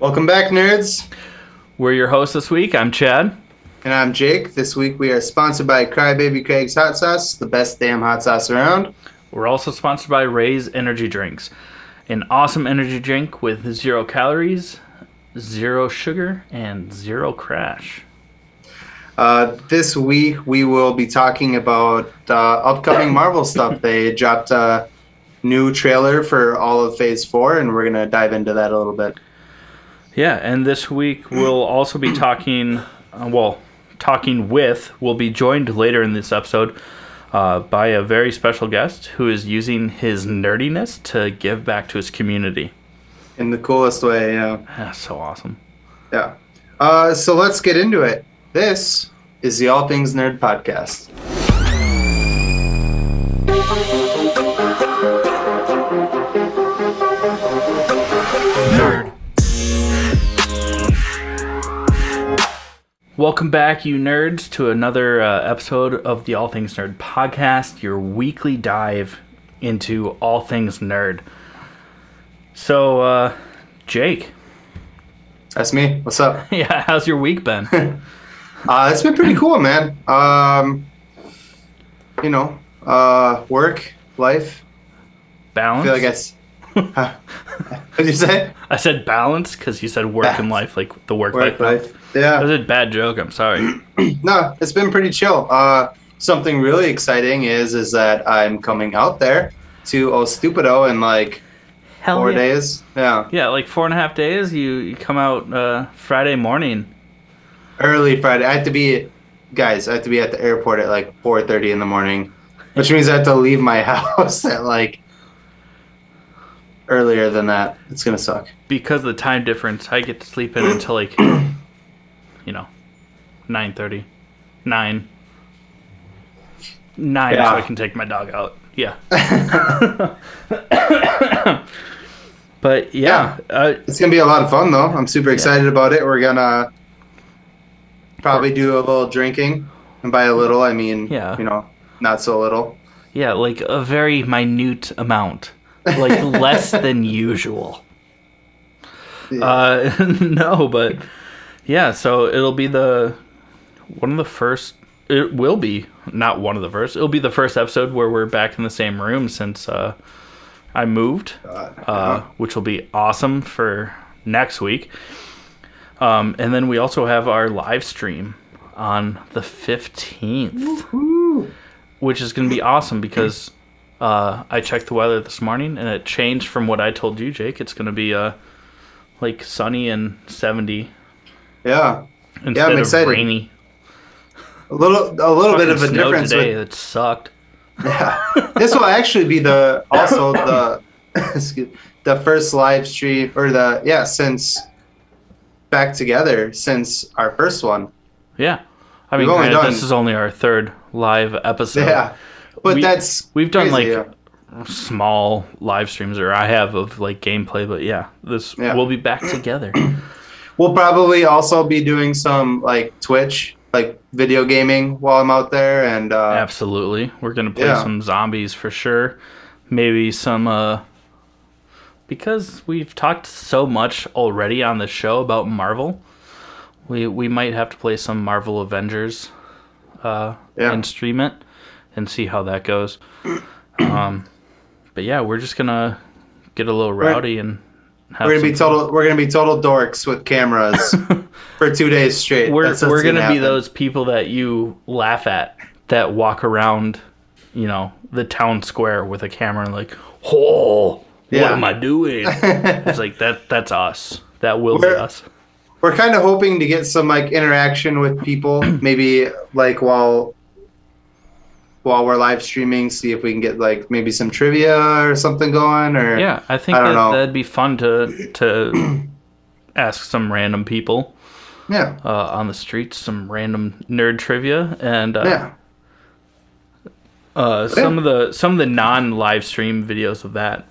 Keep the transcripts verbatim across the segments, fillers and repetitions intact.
Welcome back, nerds. We're your hosts this week. I'm Chad. And I'm Jake. This week we are sponsored by Crybaby Craig's Hot Sauce, the best damn hot sauce around. We're also sponsored by Ray's Energy Drinks, an awesome energy drink with zero calories, zero sugar, and zero crash. Uh, this week we will be talking about uh, upcoming Marvel stuff. They dropped a new trailer for all of Phase four, and we're going to dive into that a little bit. Yeah, and this week we'll also be talking, uh, well, talking with, we'll be joined later in this episode uh, by a very special guest who is using his nerdiness to give back to his community. In the coolest way, yeah. That's so awesome. Yeah. Uh, so let's get into it. This is the All Things Nerd Podcast. Nerd. Welcome back, you nerds, to another uh, episode of the All Things Nerd Podcast, your weekly dive into all things nerd. So, uh, Jake. That's me. What's up? Yeah, how's your week been? Uh, it's been pretty cool, man. Um, you know, uh, work, life, balance. I feel like I. Huh? What did you say? I said balance because you said work balance. And life, like the work, work life. life. Yeah, that was a bad joke. I'm sorry. No, it's been pretty chill. Uh, something really exciting is is that I'm coming out there to El Stupido in like Hell four yeah. days. Yeah. Yeah, like four and a half days. You, you come out uh, Friday morning. Early Friday. I have to be, guys, I have to be at the airport at like four thirty in the morning, which means I have to leave my house at like earlier than that. It's going to suck. Because of the time difference, I get to sleep in until like, you know, nine thirty. nine. nine yeah. So I can take my dog out. Yeah. But yeah. yeah. Uh, it's going to be a lot of fun though. I'm super excited yeah. about it. We're going to probably do a little drinking, and by a little I mean yeah. you know, not so little. Yeah, like a very minute amount, like less than usual. Yeah. Uh, no, but yeah, so it'll be the one of the first. It will be not one of the first. It'll be the first episode where we're back in the same room since uh, I moved, God, yeah. uh, which will be awesome for next week. Um, and then we also have our live stream on the fifteenth, Woo-hoo. Which is going to be awesome because uh, I checked the weather this morning and it changed from what I told you, Jake. It's going to be uh, like sunny and seventy. Yeah, instead yeah, I'm excited. Of rainy. A little, a little bit of a difference today. With... It sucked. Yeah, this will actually be the also the excuse, the first live stream or the yeah since. Back together since our first one. Yeah, I mean, granted, done... this is only our third live episode. Yeah, but we, that's we've done crazy, like yeah. small live streams, or I have of like gameplay. But yeah, this yeah. we'll be back together. We'll probably also be doing some like Twitch, like video gaming while I'm out there, and uh, absolutely, we're gonna play yeah. some zombies for sure. Maybe some. Uh, Because we've talked so much already on the show about Marvel, we we might have to play some Marvel Avengers uh, yeah. and stream it and see how that goes. Um, but yeah, we're just gonna get a little rowdy we're, and have we're gonna be total fun. We're gonna be total dorks with cameras for two days straight. We're That's we're gonna, gonna be those people that you laugh at that walk around, you know, the town square with a camera and like, oh. Yeah. What am I doing? It's like that. That's us. That will we're, be us. We're kind of hoping to get some like interaction with people, maybe like while while we're live streaming, see if we can get like maybe some trivia or something going. Or yeah, I think I don't that, know. That'd be fun to to ask some random people. Yeah, uh, on the streets, some random nerd trivia, and uh, yeah. Uh, some yeah. of the some of the non live stream videos of that.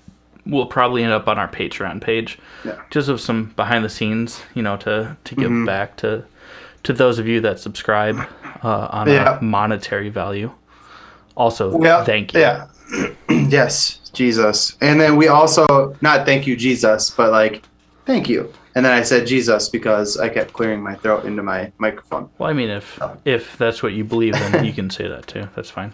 We'll probably end up on our Patreon page, yeah. just with some behind the scenes, you know, to, to give mm-hmm. back to to those of you that subscribe uh, on yeah. a monetary value. Also, yeah. thank you. Yeah. Yes, Jesus. And then we also, not thank you, Jesus, but like thank you. And then I said Jesus because I kept clearing my throat into my microphone. Well, I mean, if oh. if that's what you believe, then you can say that too. That's fine.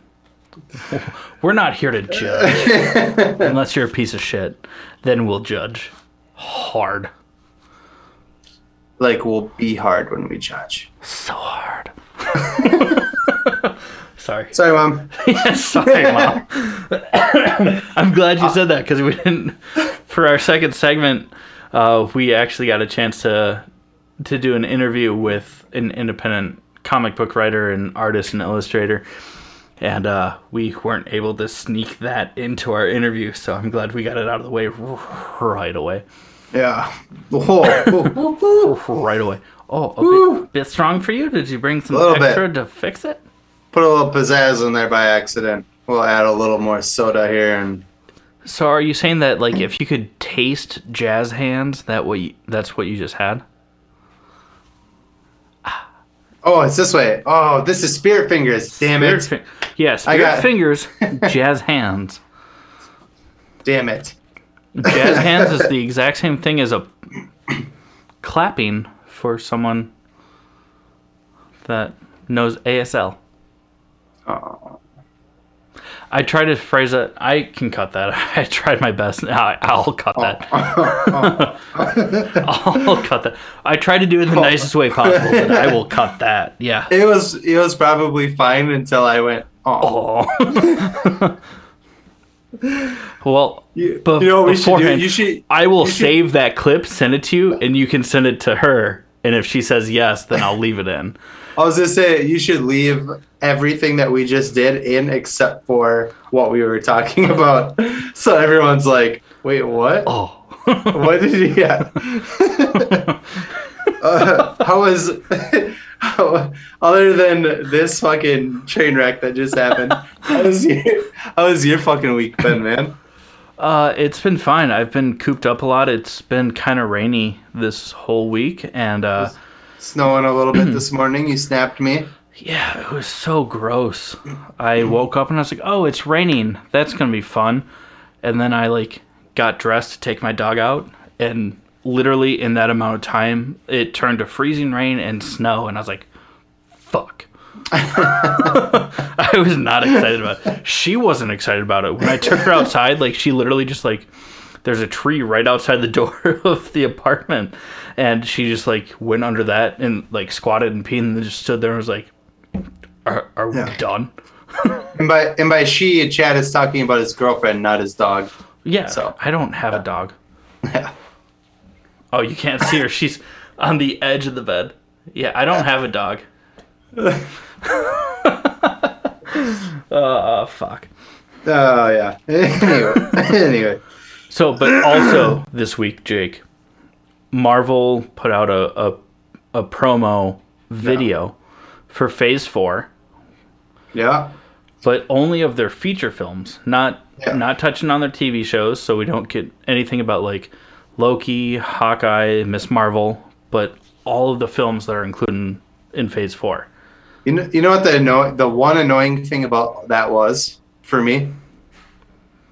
We're not here to judge. Unless you're a piece of shit, then we'll judge hard. Like, we'll be hard when we judge. So hard. Sorry. Sorry, Mom. Yeah, sorry, Mom. I'm glad you said that because we didn't. For our second segment, uh, we actually got a chance to to do an interview with an independent comic book writer and artist and illustrator, and uh, we weren't able to sneak that into our interview. So I'm glad we got it out of the way right away. Yeah. Right away. Oh, a bit, bit strong for you? Did you bring some extra bit to fix it? Put a little pizzazz in there by accident. We'll add a little more soda here. And so, are you saying that, like, if you could taste jazz hands, that what you, that's what you just had? Oh, it's this way. Oh, this is spirit fingers. Damn spirit it! Fi- yeah, spirit I got... fingers, jazz hands. Damn it! Jazz hands is the exact same thing as a clapping for someone that knows A S L. Oh. I tried to phrase it. I can cut that. I tried my best. I, I'll cut that. Oh. I'll cut that. I tried to do it the oh. nicest way possible, but I will cut that. Yeah. It was it was probably fine until I went, oh. oh. Well, you, bef- you know what we should do? You should, I will save should. that clip, send it to you, and you can send it to her. And if she says yes, then I'll leave it in. I was going to say, you should leave everything that we just did in except for what we were talking about. So everyone's like, wait, what? Oh. What did he get? uh, how was, how, other than this fucking train wreck that just happened, how was your, how was your fucking week been, man? Uh, it's been fine. I've been cooped up a lot. It's been kind of rainy this whole week, and... uh snowing a little bit this morning. You snapped me. Yeah, it was so gross. I woke up and I was like, oh, it's raining. That's going to be fun. And then I like got dressed to take my dog out. And literally in that amount of time, it turned to freezing rain and snow. And I was like, fuck. I was not excited about it. She wasn't excited about it. When I took her outside, like she literally just like... there's a tree right outside the door of the apartment. And she just, like, went under that and, like, squatted and peed and then just stood there and was like, are, are we yeah. done? and by and by she, Chad is talking about his girlfriend, not his dog. Yeah, so I don't have yeah. a dog. Yeah. Oh, you can't see her. She's on the edge of the bed. Yeah, I don't have a dog. Oh, fuck. Oh, yeah. Anyway. anyway. So, but also this week, Jake, Marvel put out a a, a promo video yeah. for Phase four. Yeah. But only of their feature films, not yeah. not touching on their T V shows, so we don't get anything about like Loki, Hawkeye, Miz Marvel, but all of the films that are included in Phase four. You know, you know what the anno- the one annoying thing about that was for me?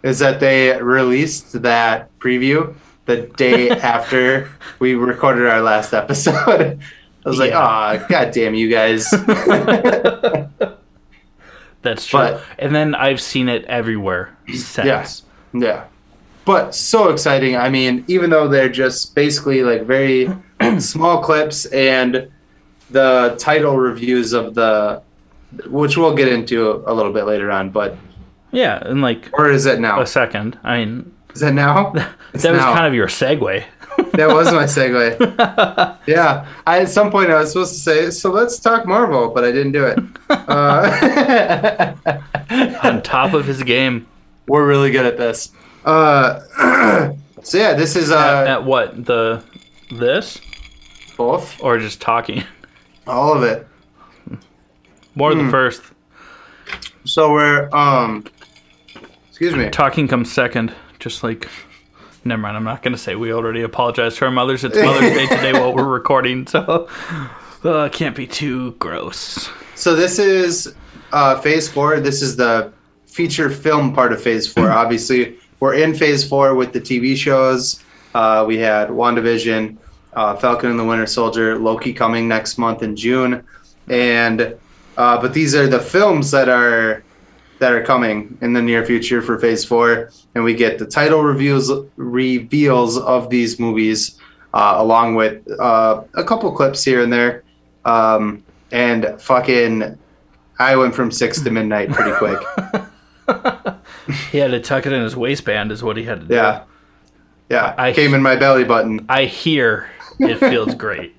Is that they released that preview the day after we recorded our last episode. I was yeah. like, "Oh, goddamn you guys!" That's true. But, and then I've seen it everywhere since. Yeah, yeah. But so exciting. I mean, even though they're just basically like very small clips and the title reviews of the, which we'll get into a little bit later on, but. Yeah, and like... Or is it now? A second. I mean... Is that now? That it's was now. Kind of your segue. That was my segue. Yeah. I, at some point I was supposed to say, so let's talk Marvel, but I didn't do it. Uh, On top of his game. We're really good at this. Uh, so yeah, this is... Uh, at, at what? The... This? Both? Or just talking? All of it. More mm. than first. So we're... um. Excuse me. Talking comes second, just like... Never mind, I'm not going to say we already apologized to our mothers. It's Mother's Day today while we're recording, so... Uh, can't be too gross. So this is uh, Phase four. This is the feature film part of Phase four, obviously. We're in Phase four with the T V shows. Uh, we had WandaVision, uh, Falcon and the Winter Soldier, Loki coming next month in June, and uh, but these are the films that are that are coming in the near future for Phase Four, and we get the title reviews reveals of these movies, uh, along with uh, a couple clips here and there, um, and fucking, I went from six to midnight pretty quick. He had to tuck it in his waistband, is what he had to do. Yeah. Yeah, I came in my belly button. I hear it feels great.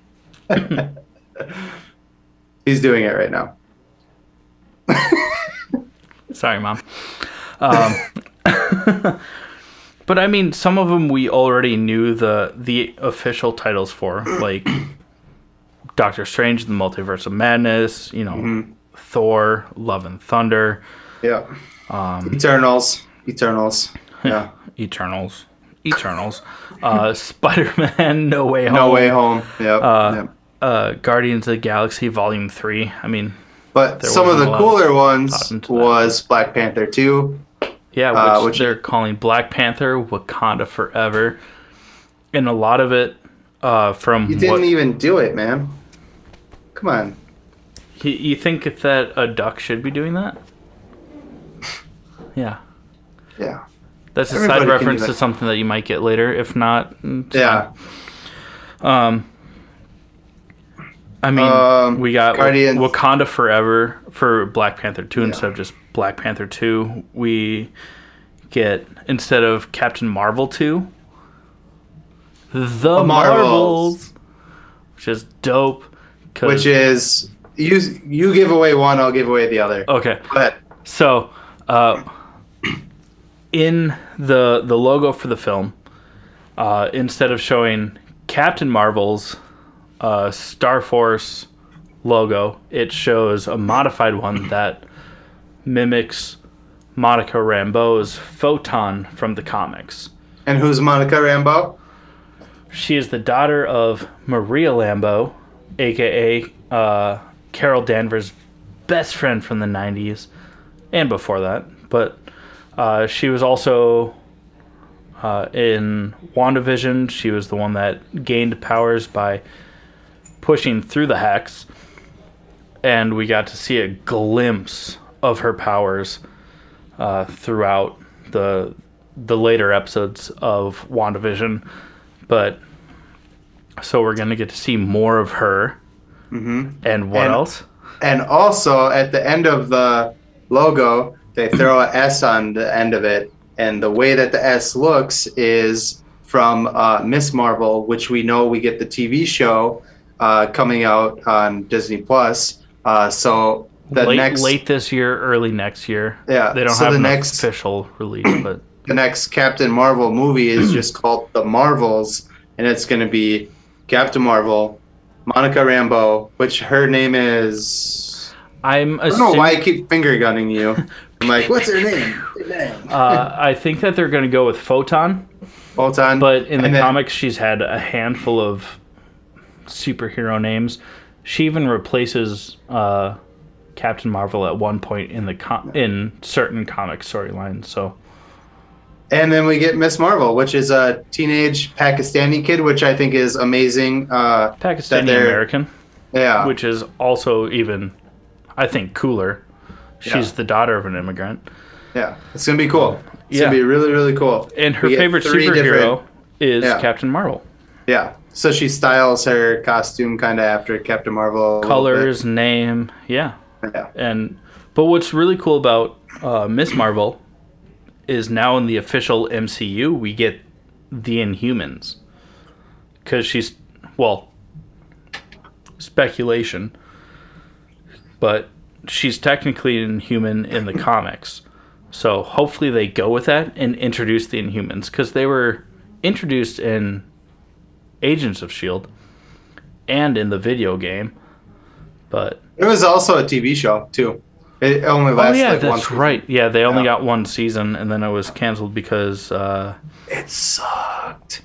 He's doing it right now. Sorry, Mom. Um, but I mean, some of them we already knew the the official titles for, like Doctor Strange: The Multiverse of Madness. You know, mm-hmm. Thor, Love and Thunder. Yeah. Um, Eternals. Eternals. Yeah. Eternals. Eternals, uh, Spider-Man: No Way Home, No Way Home, yep, uh, yep. Uh, Guardians of the Galaxy Volume Three. I mean, but some of the cooler ones was Black Panther Two. Yeah, which, uh, which they're calling Black Panther: Wakanda Forever, and a lot of it uh, from you didn't what, even do it, man. Come on, you, you think that a duck should be doing that? Yeah. Yeah. That's a Everybody side reference to something that you might get later. If not, yeah. Um, I mean, um, we got Guardians. Wakanda Forever for Black Panther two yeah. instead of just Black Panther two. We get, instead of Captain Marvel two, The, the Marvels. Marvels, which is dope. Which is, you you give away one, I'll give away the other. Okay. Go ahead. So, uh... in the the logo for the film, uh, instead of showing Captain Marvel's uh, Star Force logo, it shows a modified one that mimics Monica Rambeau's Photon from the comics. And who's Monica Rambeau? She is the daughter of Maria Rambeau, a k a. Uh, Carol Danvers' best friend from the nineties and before that, but... Uh, she was also uh, in WandaVision. She was the one that gained powers by pushing through the hex. And we got to see a glimpse of her powers uh, throughout the the later episodes of WandaVision. But so we're going to get to see more of her. Mm-hmm. And what and, else? And also at the end of the logo... they throw an S on the end of it, and the way that the S looks is from uh, Miz Marvel, which we know we get the T V show uh, coming out on Disney Plus. Uh, so the late, next late this year, early next year. Yeah, they don't so have an official release, but the next Captain Marvel movie is just called The Marvels, and it's going to be Captain Marvel, Monica Rambeau, which her name is. I'm I don't know why I keep finger gunning you. I'm like, what's her name? uh, I think that they're going to go with Photon. Photon. But in the then, comics, she's had a handful of superhero names. She even replaces uh, Captain Marvel at one point in the com- in certain comic storylines. So. And then we get Miz Marvel, which is a teenage Pakistani kid, which I think is amazing. Uh, Pakistani American. Yeah. Which is also even, I think, cooler. She's yeah. the daughter of an immigrant. Yeah, it's gonna be cool. It's yeah. gonna be really, really cool. And her we favorite superhero is yeah. Captain Marvel. Yeah. So she styles her costume kind of after Captain Marvel. Colors, name, yeah. Yeah. And but what's really cool about uh, Miz Marvel is now in the official M C U we get the Inhumans because she's well speculation, but. She's technically an Inhuman in the comics. So hopefully they go with that and introduce the Inhumans. Because they were introduced in Agents of S H I E L D and in the video game. But there was also a T V show, too. It only lasted oh, yeah, like one season. Right. Yeah, they only yeah. got one season, and then it was canceled because... Uh, it sucked.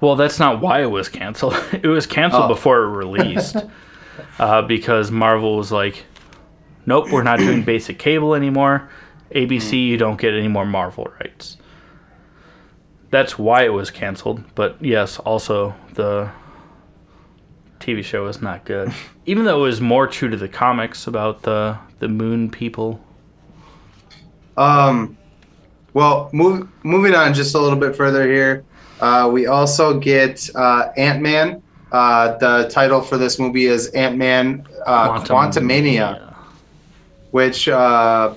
Well, that's not why it was canceled. It was canceled oh. before it released. uh, because Marvel was like... Nope, we're not doing basic cable anymore. A B C, you don't get any more Marvel rights. that's why it was canceled. But yes, also the T V show was not good. Even though it was more true to the comics about the the moon people. Um, well, move, moving on just a little bit further here. Uh, we also get uh, Ant-Man. Uh, the title for this movie is Ant-Man uh, Quantumania, Quantumania, which uh,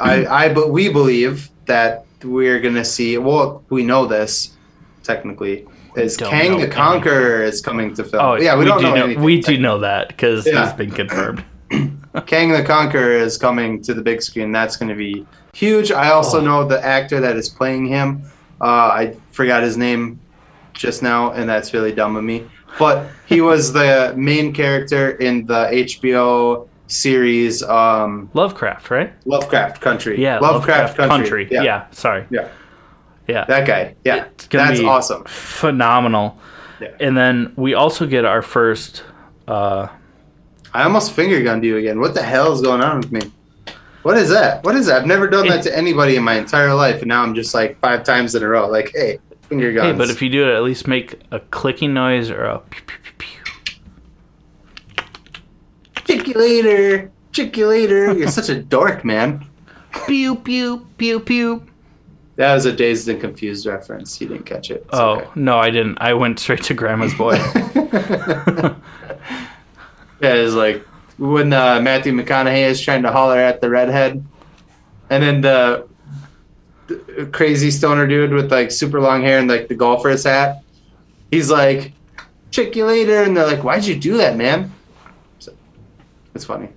I, I but we believe that we're going to see. Well, we know this technically. Is Kang the Conqueror is coming to film. Oh, yeah, we, we don't do know, know anything. We do know that because yeah. it's been confirmed. Kang the Conqueror is coming to the big screen. That's going to be huge. I also oh. know the actor that is playing him. Uh, I forgot his name just now, and that's really dumb of me. But he was the main character in the H B O series. Um, Lovecraft, right? Lovecraft Country. Yeah, Lovecraft, Lovecraft Country. Country. Yeah. yeah, sorry. Yeah. Yeah. That guy. Yeah. It's gonna That's be awesome. Phenomenal. Yeah. And then we also get our first uh I almost finger gunned you again. What the hell is going on with me? What is that? What is that? I've never done it, that to anybody in my entire life, and now I'm just like five times in a row like, "Hey, finger guns." Hey, but if you do it, at least make a clicking noise or a pew pew pew pew. Check you later. Check you later. You're such a dork, man. Pew pew pew pew. That was a Dazed and Confused reference. You didn't catch it. It's oh, okay. No, I didn't. I went straight to Grandma's Boy. Yeah, it's like when uh, Matthew McConaughey is trying to holler at the redhead. And then the, the crazy stoner dude with like super long hair and like the golfer's hat. He's like, check you later. And they're like, why'd you do that, man? So, it's funny.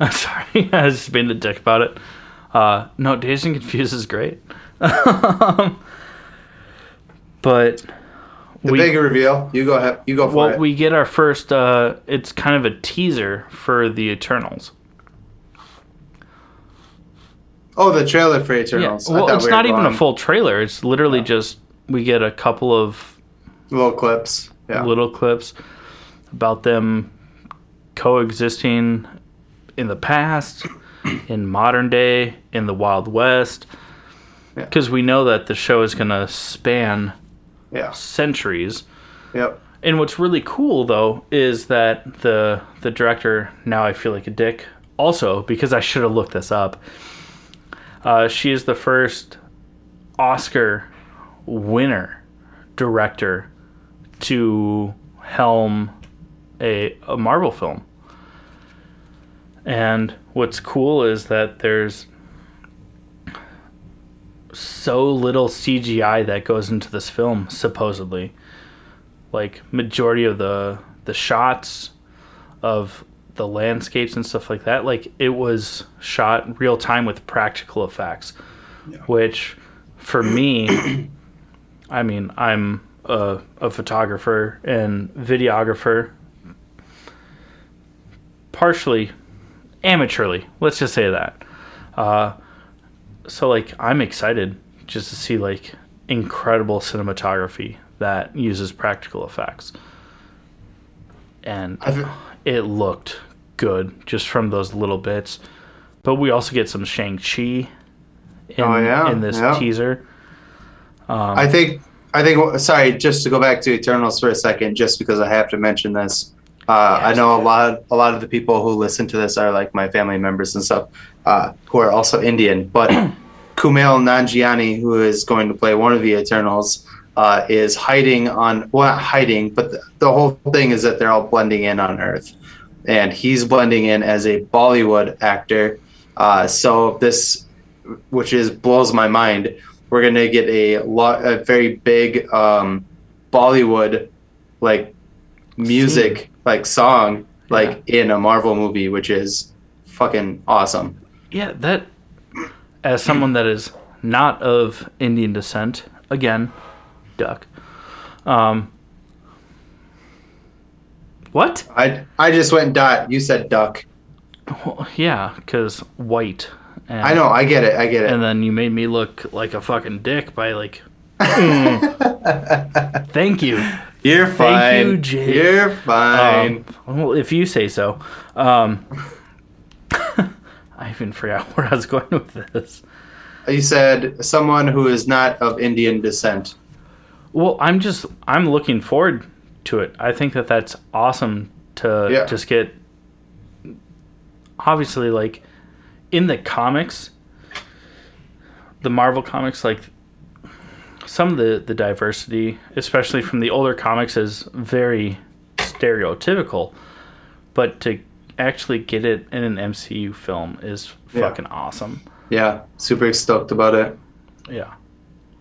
I'm sorry, I was just being a dick about it. Uh, no, Dazed and Confused is great. um, but the we, big reveal, you go ahead, you go for well, it. Well, we get our first. Uh, it's kind of a teaser for the Eternals. Oh, the trailer for Eternals. Yeah. Well, it's we not even a full trailer. It's literally yeah. just we get a couple of little clips, yeah. little clips about them coexisting. In the past, in modern day, in the Wild West. Because yeah. we know that the show is going to span yeah. centuries. Yep. And what's really cool, though, is that the the director, now I feel like a dick, also, because I should have looked this up, uh, she is the first Oscar winner director to helm a, a Marvel film. And what's cool is that there's so little C G I that goes into this film, supposedly. Like, majority of the the shots of the landscapes and stuff like that, like, it was shot real time with practical effects. Yeah. Which, for me, I mean, I'm a, a photographer and videographer. Partially... amateurly, let's just say that. Uh, so, like, I'm excited just to see, like, incredible cinematography that uses practical effects. And I've... it looked good just from those little bits. But we also get some Shang-Chi in, oh, yeah. in this yeah. teaser. Um, I think, I think. sorry, just to go back to Eternals for a second, just because I have to mention this. Uh, yes, I know a lot, a lot of the people who listen to this are like my family members and stuff uh, who are also Indian. But Kumail Nanjiani, who is going to play one of the Eternals, uh, is hiding on, well, not hiding, but the, the whole thing is that they're all blending in on Earth. And he's blending in as a Bollywood actor. Uh, so this, which is blows my mind, we're going to get a, lo- a very big um, Bollywood like music scene. Like song, like yeah. in a Marvel movie, which is fucking awesome. Yeah, that as someone that is not of Indian descent, again, duck. Um, what? I I just went dot. You said duck. Well, yeah, because white. And, I know. I get it. I get it. And then you made me look like a fucking dick by like. Mm. Thank you. You're fine. Thank you, Jake. You're fine. Um, well, if you say so. Um, I even forgot where I was going with this. He said someone who is not of Indian descent. Well, I'm just I'm looking forward to it. I think that that's awesome to yeah. just get. Obviously, like in the comics, the Marvel comics, like some of the, the diversity, especially from the older comics, is very stereotypical. But to actually get it in an M C U film is fucking yeah. awesome. Yeah, super stoked about it. Yeah.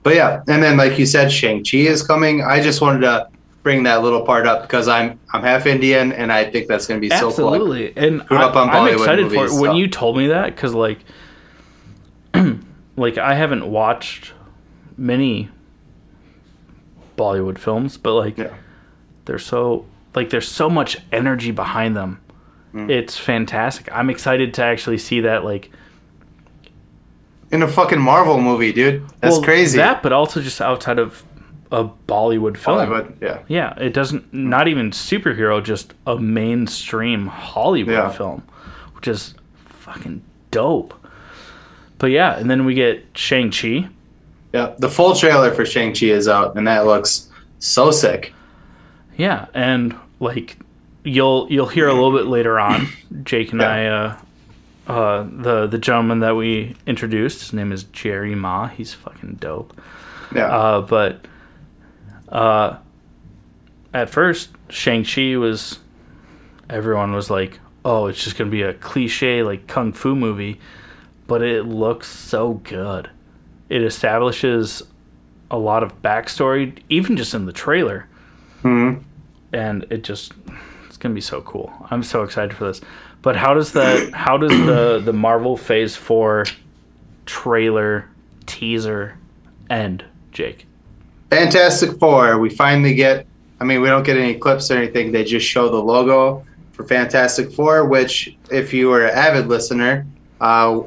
But yeah, and then like you said, Shang-Chi is coming. I just wanted to bring that little part up because I'm I'm half Indian, and I think that's going to be so cool. Absolutely. And I, up on I'm Bollywood excited movies, for it. So. When you told me that, because like, like I haven't watched many Bollywood films, but like yeah. they're so like there's so much energy behind them. Mm. It's fantastic. I'm excited to actually see that like. In a fucking Marvel movie, dude. That's well, crazy. That, but also just outside of a Bollywood film. Bollywood, yeah. Yeah, it doesn't, not even superhero, just a mainstream Hollywood yeah. film, which is fucking dope. But yeah, and then we get Shang-Chi. Yeah, the full trailer for Shang-Chi is out, and that looks so sick. Yeah, and like, you'll you'll hear a little bit later on, Jake and yeah. I, uh, Uh, the the gentleman that we introduced, his name is Jerry Ma. He's fucking dope. Yeah. Uh, but uh, at first, Shang-Chi was, everyone was like, oh, it's just going to be a cliche, like, kung fu movie. But it looks so good. It establishes a lot of backstory, even just in the trailer. Mm-hmm. And it just, it's going to be so cool. I'm so excited for this. But how does the how does the, the Marvel Phase four trailer teaser end, Jake? Fantastic Four. We finally get, I mean, we don't get any clips or anything. They just show the logo for Fantastic Four, which if you were an avid listener, uh,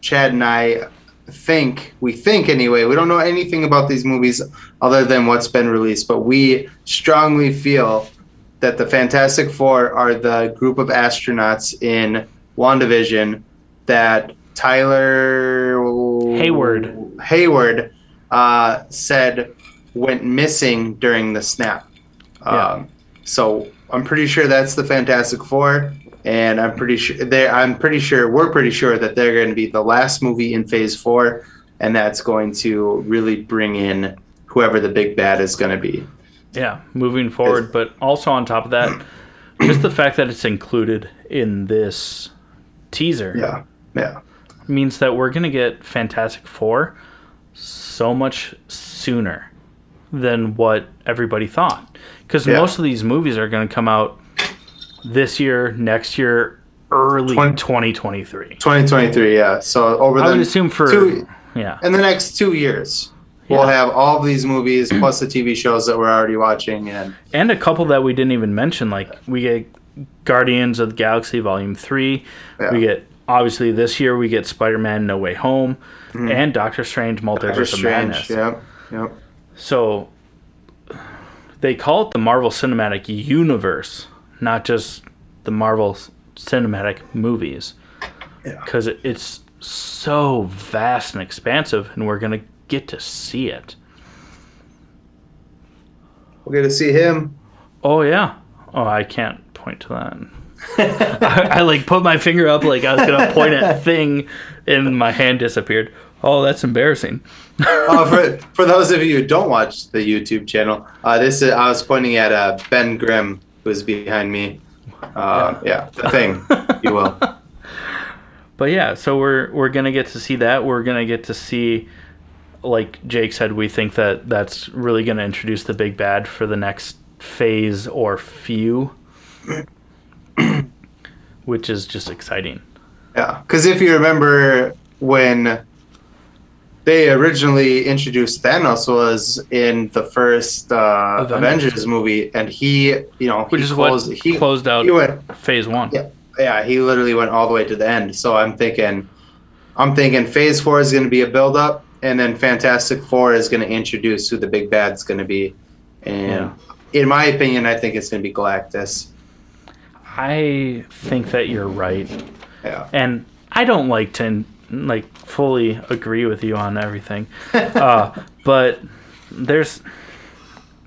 Chad and I think, we think anyway, we don't know anything about these movies other than what's been released, but we strongly feel that the Fantastic Four are the group of astronauts in WandaVision that Tyler Hayward Hayward uh, said went missing during the snap. Yeah. Um, so I'm pretty sure that's the Fantastic Four, and I'm pretty sure they I'm pretty sure we're pretty sure that they're going to be the last movie in Phase Four, and that's going to really bring in whoever the big bad is going to be. Yeah, moving forward, but also on top of that, just the fact that it's included in this teaser yeah, yeah. means that we're going to get Fantastic Four so much sooner than what everybody thought. Because yeah. most of these movies are going to come out this year, next year, early twenty twenty-three. twenty twenty-three, yeah. So over I the would assume for, two, yeah. in the next two years. We'll yeah. have all these movies plus the T V shows that we're already watching. And and a couple that we didn't even mention. Like, we get Guardians of the Galaxy Volume three. Yeah. We get, obviously, this year we get Spider-Man: No Way Home mm. and Doctor Strange: Multiverse of Madness. Yep. Yep. So, they call it the Marvel Cinematic Universe, not just the Marvel Cinematic Movies. Because yeah. it's so vast and expansive, and we're going to get to see it. We'll get to see him. Oh yeah. Oh, I can't point to that. I, I like put my finger up like I was gonna point at thing, and my hand disappeared. Oh, that's embarrassing. uh, for for those of you who don't watch the YouTube channel, uh, this is, I was pointing at uh, Ben Grimm, who's behind me. Uh, yeah. yeah, the thing, if you will. But yeah, so we're we're gonna get to see that. We're gonna get to see. Like Jake said, we think that that's really going to introduce the big bad for the next phase or few, which is just exciting. Yeah, because if you remember when they originally introduced Thanos was in the first uh, Avengers. Avengers movie, and he, you know, which he is closed, what he, closed out he went, phase one. Yeah, yeah, he literally went all the way to the end. So I'm thinking, I'm thinking phase four is going to be a build up. And then Fantastic Four is going to introduce who the big bad's going to be. And yeah. in my opinion, I think it's going to be Galactus. I think that you're right. Yeah. And I don't like to like fully agree with you on everything. uh, but there's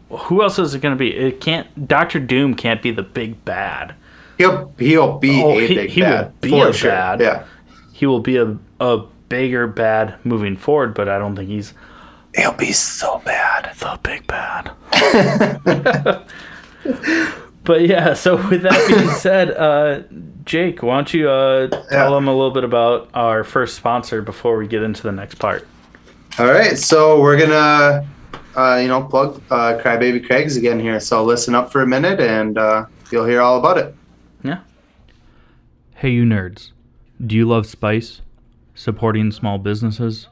who else is it going to be? It can't Doctor Doom can't be the big bad. He'll he'll be oh, a he, big he bad. Will be for a sure. bad. Yeah. He will be a a bigger bad moving forward, but I don't think he's He'll be so bad. The big bad. But yeah, so with that being said, uh, Jake, why don't you uh, tell yeah. them a little bit about our first sponsor before we get into the next part? All right, so we're gonna, uh, you know, plug uh, Crybaby Craig's again here. So listen up for a minute, and uh, you'll hear all about it. Yeah. Hey, you nerds! Do you love spice? Supporting small businesses?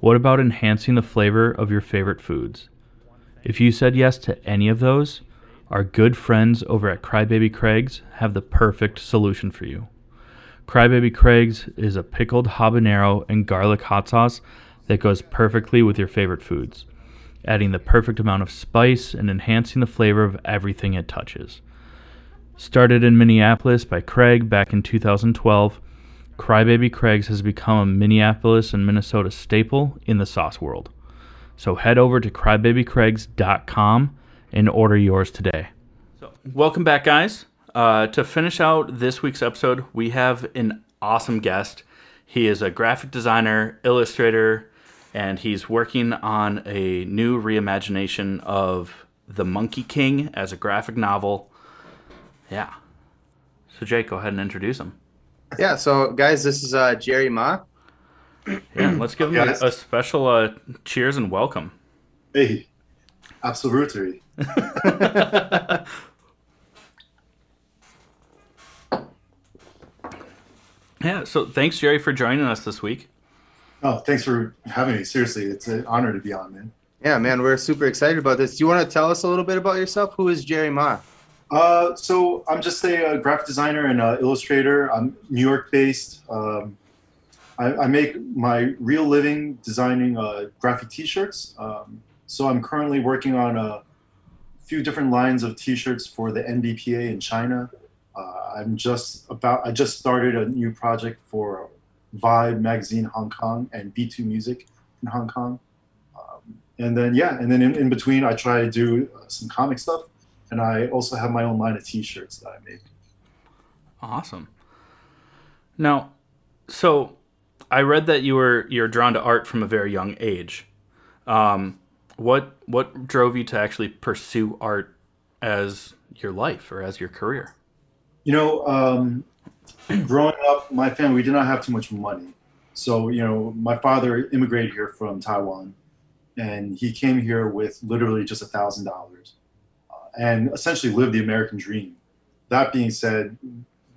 What about enhancing the flavor of your favorite foods? If you said yes to any of those, our good friends over at Crybaby Craig's have the perfect solution for you. Crybaby Craig's is a pickled habanero and garlic hot sauce that goes perfectly with your favorite foods, adding the perfect amount of spice and enhancing the flavor of everything it touches. Started in Minneapolis by Craig back in two thousand twelve, Crybaby Craig's has become a Minneapolis and Minnesota staple in the sauce world. So head over to crybaby craig's dot com and order yours today. So, welcome back, guys. Uh, to finish out this week's episode, we have an awesome guest. He is a graphic designer, illustrator, and he's working on a new reimagination of The Monkey King as a graphic novel. Yeah. So, Jake, go ahead and introduce him. Yeah, so, guys, this is uh, Jerry Ma. Yeah, let's give him a, a special uh, cheers and welcome. Hey, absolutely. Yeah, so thanks, Jerry, for joining us this week. Oh, thanks for having me. Seriously, it's an honor to be on, man. Yeah, man, we're super excited about this. Do you want to tell us a little bit about yourself? Who is Jerry Ma? Uh, so I'm just a, a graphic designer and uh, illustrator. I'm New York-based. Um, I, I make my real living designing uh, graphic T-shirts. Um, so I'm currently working on a few different lines of T-shirts for the N B P A in China. Uh, I'm just about, I just started a new project for Vibe Magazine Hong Kong and B two Music in Hong Kong. Um, and then, yeah, and then in, in between, I try to do uh, some comic stuff. And I also have my own line of T-shirts that I make. Awesome. Now, so I read that you were, you're drawn to art from a very young age. Um, what, what drove you to actually pursue art as your life or as your career? You know, um, growing up, my family, we did not have too much money. So, you know, my father immigrated here from Taiwan, and he came here with literally just a thousand dollars, uh, and essentially lived the American dream. That being said,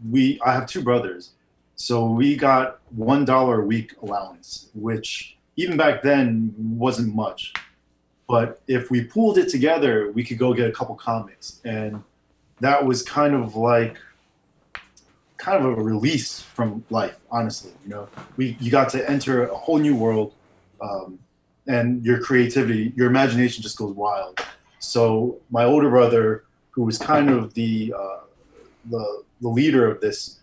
we I have two brothers. So we got one dollar a week allowance, which even back then wasn't much. But if we pooled it together, we could go get a couple comics. And that was kind of like, kind of a release from life, honestly. You know, we you got to enter a whole new world, um, and your creativity, your imagination just goes wild. So my older brother, who was kind of the uh, the, the leader of this,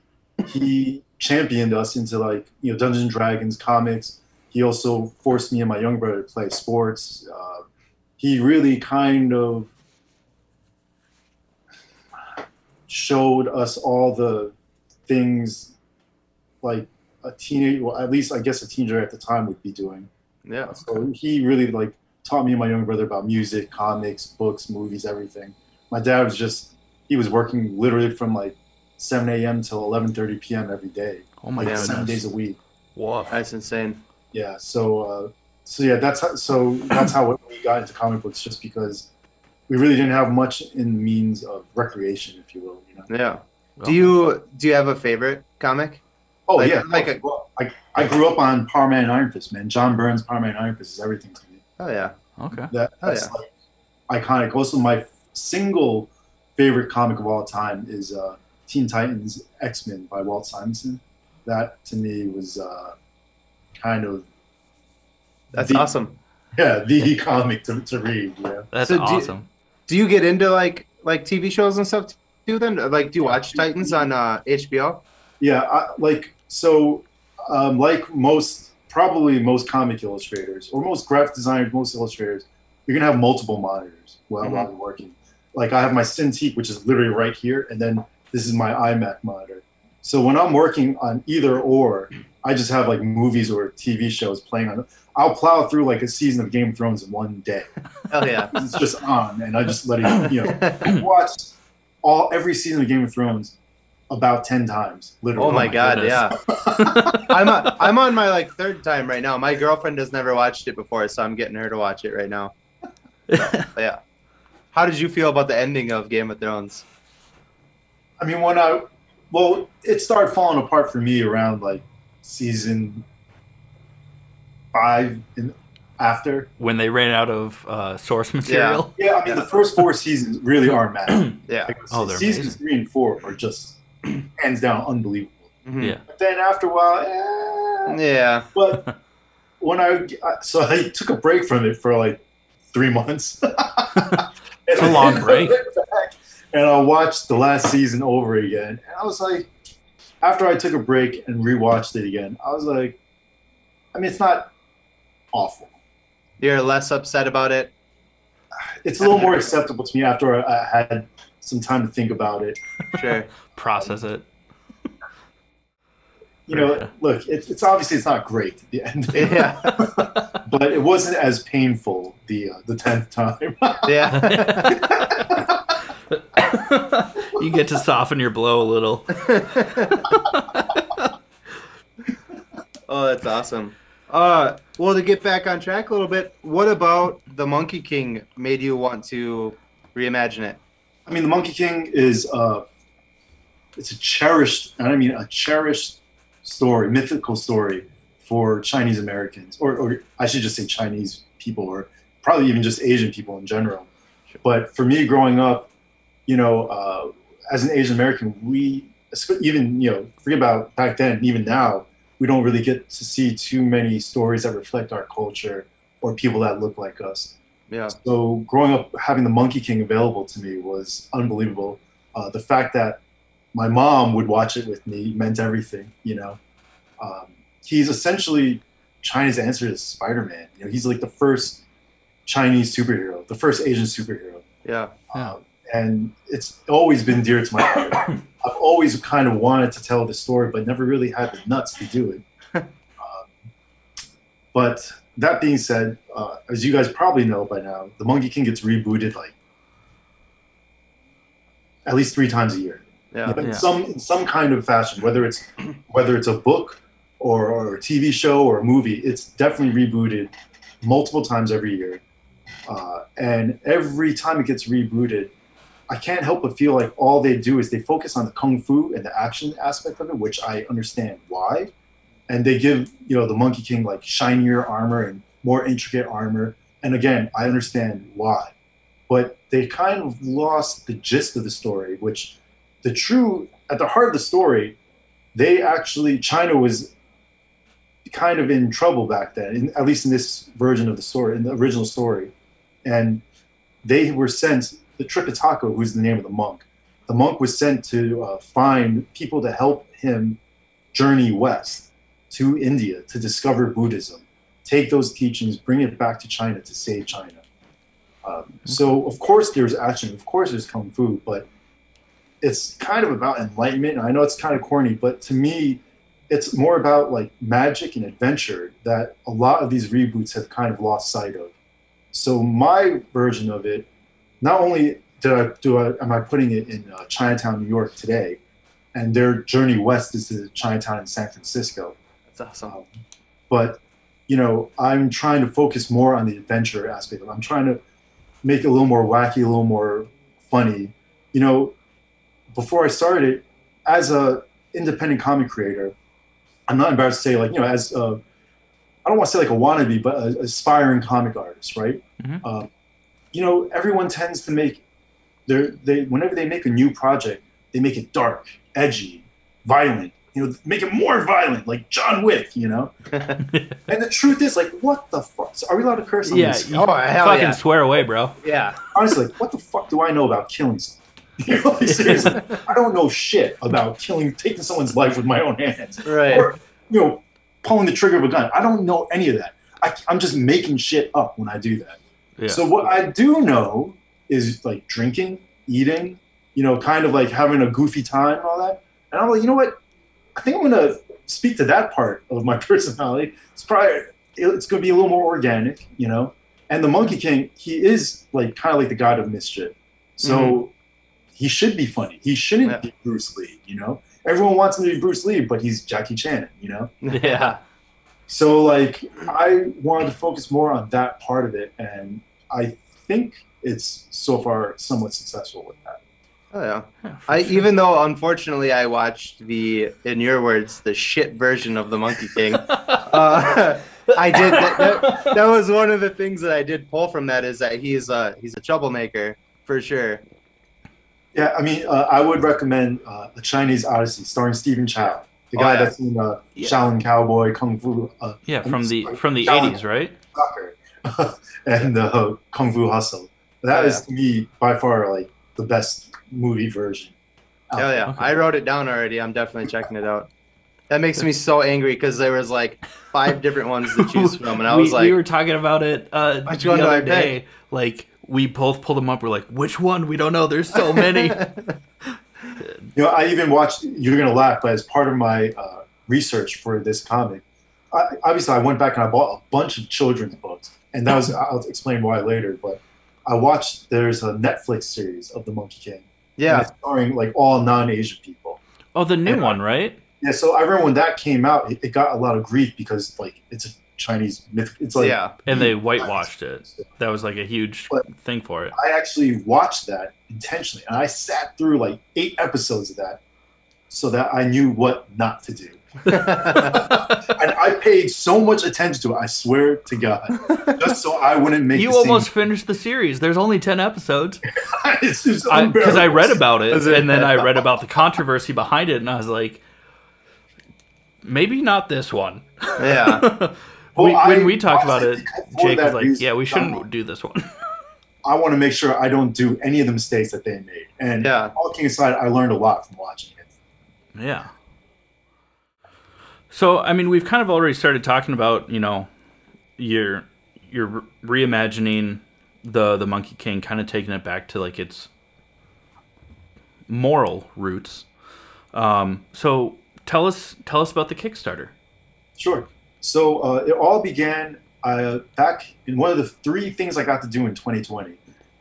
he championed us into, like, you know, Dungeons and Dragons comics. He also forced me and my younger brother to play sports. Uh, he really kind of showed us all the things like a teenage, well, at least I guess a teenager at the time would be doing. Yeah. Okay. So he really, like, taught me and my younger brother about music, comics, books, movies, everything. My dad was just, he was working literally from like seven a.m. till eleven thirty p.m. every day. Oh my god. Like seven days a week. Wow. That's insane. Yeah. So, uh, so yeah, that's how, so that's how we got into comic books, just because we really didn't have much in the means of recreation, if you will. You know? Yeah. Well, do you do you have a favorite comic? Oh, like, yeah. Like a, well, I, I grew up on Power Man and Iron Fist, man. John Byrne's Power Man and Iron Fist is everything to me. Oh, yeah. Okay. That, that's oh, yeah. like iconic. Also, my single favorite comic of all time is uh, Teen Titans X-Men by Walt Simonson. That, to me, was uh, kind of... That's the, awesome. Yeah, the comic to, to read. Yeah. That's so awesome. Do, Do you get into like like T V shows and stuff too? Then, like, do you watch Titans on uh, H B O? Yeah, I, like so. um, like most, probably most comic illustrators or most graphic designers, most illustrators, you're going to have multiple monitors while mm-hmm. I'm working. Like I have my Cintiq, which is literally right here, and then this is my iMac monitor. So when I'm working on either or, I just have like movies or T V shows playing on. I'll plow through like a season of Game of Thrones in one day. Oh yeah, it's just on, and I just let it. You know, I watched all every season of Game of Thrones about ten times, literally. Oh my, oh my god, goodness. Yeah. I'm on, I'm on my like third time right now. My girlfriend has never watched it before, so I'm getting her to watch it right now. So, yeah. How did you feel about the ending of Game of Thrones? I mean, when I, well, it started falling apart for me around like season five and after. When they ran out of uh, source material? Yeah, yeah, I mean, the first four seasons really are mad. Yeah. Like, oh, seasons amazing. three and four are just hands down unbelievable. Mm-hmm. Yeah. But then after a while, eh. Yeah. But when I, so I took a break from it for like three months. It's a long break. And I watched the last season over again. And I was like, after I took a break and rewatched it again, I was like, I mean, it's not awful. You're less upset about it? It's a little more acceptable to me after I had some time to think about it. Sure. Process it. You know, yeah. Look, it's, it's obviously it's not great at the end. Yeah. But it wasn't as painful the uh, the tenth time. Yeah. You get to soften your blow a little. Oh, that's awesome. Uh, well, to get back on track a little bit, what about The Monkey King made you want to reimagine it? I mean, The Monkey King is uh, it's a cherished, and I mean a cherished story, mythical story for Chinese Americans, or, or I should just say Chinese people, or probably even just Asian people in general. Sure. But for me, growing up, you know, uh, as an Asian American, we even, you know, forget about back then, even now, we don't really get to see too many stories that reflect our culture or people that look like us. Yeah. So growing up, having The Monkey King available to me was unbelievable. Uh, the fact that my mom would watch it with me meant everything, you know. Um, he's essentially China's answer to Spider-Man. You know, he's like the first Chinese superhero, the first Asian superhero. Yeah. Yeah. Um, And it's always been dear to my heart. I've always kind of wanted to tell the story, but never really had the nuts to do it. Um, but that being said, uh, as you guys probably know by now, The Monkey King gets rebooted like at least three times a year, yeah, you know, in yeah. some in some kind of fashion. Whether it's whether it's a book or, or a T V show or a movie, it's definitely rebooted multiple times every year. Uh, and every time it gets rebooted, I can't help but feel like all they do is they focus on the kung fu and the action aspect of it, which I understand why. And they give, you know, the Monkey King like shinier armor and more intricate armor. And again, I understand why. But they kind of lost the gist of the story, which the true, at the heart of the story, they actually, China was kind of in trouble back then, in, at least in this version of the story, in the original story. And they were sent... The Tripitaka, who's the name of the monk, the monk was sent to uh, find people to help him journey west to India to discover Buddhism, take those teachings, bring it back to China to save China. Um, so, of course, there's action, of course, there's kung fu, but it's kind of about enlightenment. And I know it's kind of corny, but to me, it's more about like magic and adventure that a lot of these reboots have kind of lost sight of. So, my version of it. Not only did I do, I, am I putting it in uh, Chinatown, New York today, and their journey west is to Chinatown in San Francisco. That's awesome. Um, but you know, I'm trying to focus more on the adventure aspect of it. I'm trying to make it a little more wacky, a little more funny. You know, before I started, as a independent comic creator, I'm not embarrassed to say, like, you know, as a, I don't want to say like a wannabe, but an aspiring comic artist, right? Mm-hmm. Um, You know, everyone tends to make their they whenever they make a new project, they make it dark, edgy, violent. You know, make it more violent, like John Wick. You know, and the truth is, like, what the fuck? So are we allowed to curse on yeah, this? Oh, hell fucking yeah! Swear away, bro. Yeah. Honestly, like, what the fuck do I know about killing someone? You know, like, seriously, I don't know shit about killing, taking someone's life with my own hands. Right. Or, you know, pulling the trigger of a gun. I don't know any of that. I, I'm just making shit up when I do that. Yeah. So what I do know is like drinking, eating, you know, kind of like having a goofy time and all that. And I'm like, you know what? I think I'm going to speak to that part of my personality. It's probably, it's going to be a little more organic, you know? And the Monkey King, he is like kind of like the god of mischief. So mm-hmm. he should be funny. He shouldn't yeah. be Bruce Lee, you know? Everyone wants him to be Bruce Lee, but he's Jackie Chan, you know? Yeah. So, like, I wanted to focus more on that part of it, and I think it's so far somewhat successful with that. Oh, yeah. yeah I, sure. Even though, unfortunately, I watched the, in your words, the shit version of The Monkey King. uh, I did. That, that, that was one of the things that I did pull from that, is that he's a, he's a troublemaker, for sure. Yeah, I mean, uh, I would recommend uh, The Chinese Odyssey, starring Stephen Chow. The guy oh, yeah. that's in uh, yeah. Shaolin Cowboy, Kung Fu. Uh, yeah, from the like, from the eighties, right? Soccer and uh, Kung Fu Hustle. That oh, is yeah. to me by far like the best movie version. Oh yeah, yeah. Okay. I wrote it down already. I'm definitely checking it out. That makes me so angry because there was like five different ones to choose from, and I was we, like, we were talking about it uh, the other I day. Pick? Like we both pulled them up. We're like, which one? We don't know. There's so many. You know, I even watched, you're going to laugh, but as part of my uh, research for this comic, I, obviously I went back and I bought a bunch of children's books. And that was, I'll explain why later, but I watched, there's a Netflix series of The Monkey King. Yeah. And it's starring like all non-Asian people. Oh, the new and, one, right? Yeah, so I remember when that came out, it, it got a lot of grief because like it's a Chinese myth. It's like yeah, and they whitewashed it. Stuff. That was like a huge but thing for it. I actually watched that intentionally, and I sat through like eight episodes of that, so that I knew what not to do. And I paid so much attention to it. I swear to God, just so I wouldn't make. You the almost same. Finished the series. There's only ten episodes. Because I, I read about it, and then I read about the controversy behind it, and I was like, maybe not this one. Yeah. Well, we, when I, we talked about it, Jake was like, yeah, we shouldn't I'm, do this one. I want to make sure I don't do any of the mistakes that they made. And yeah. all kidding aside, I learned a lot from watching it. Yeah. So, I mean, we've kind of already started talking about, you know, you're, you're reimagining the, the Monkey King, kind of taking it back to, like, its moral roots. Um, so, tell us tell us about the Kickstarter. Sure. So uh, it all began uh, back in one of the three things I got to do in twenty twenty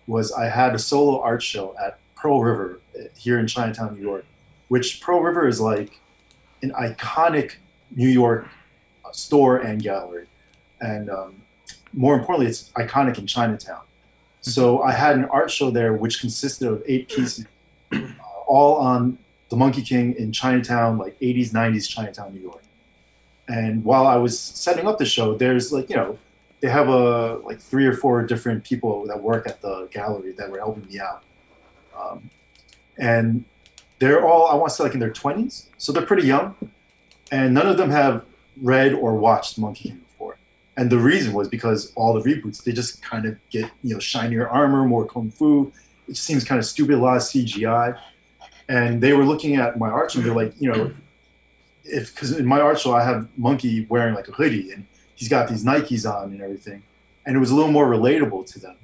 was I had a solo art show at Pearl River here in Chinatown, New York, which Pearl River is like an iconic New York store and gallery. And um, more importantly, it's iconic in Chinatown. Mm-hmm. So I had an art show there, which consisted of eight pieces, uh, all on the Monkey King in Chinatown, like eighties, nineties Chinatown, New York. And while I was setting up the show, there's like, you know, they have a, like three or four different people that work at the gallery that were helping me out. Um, and they're all, I want to say like in their twenties. So they're pretty young. And none of them have read or watched Monkey King before. And the reason was because all the reboots, they just kind of get, you know, shinier armor, more kung fu. It just seems kind of stupid, a lot of C G I. And they were looking at my art and they're like, you know, If because in my art show I have Monkey wearing like a hoodie and he's got these Nikes on and everything, and it was a little more relatable to them,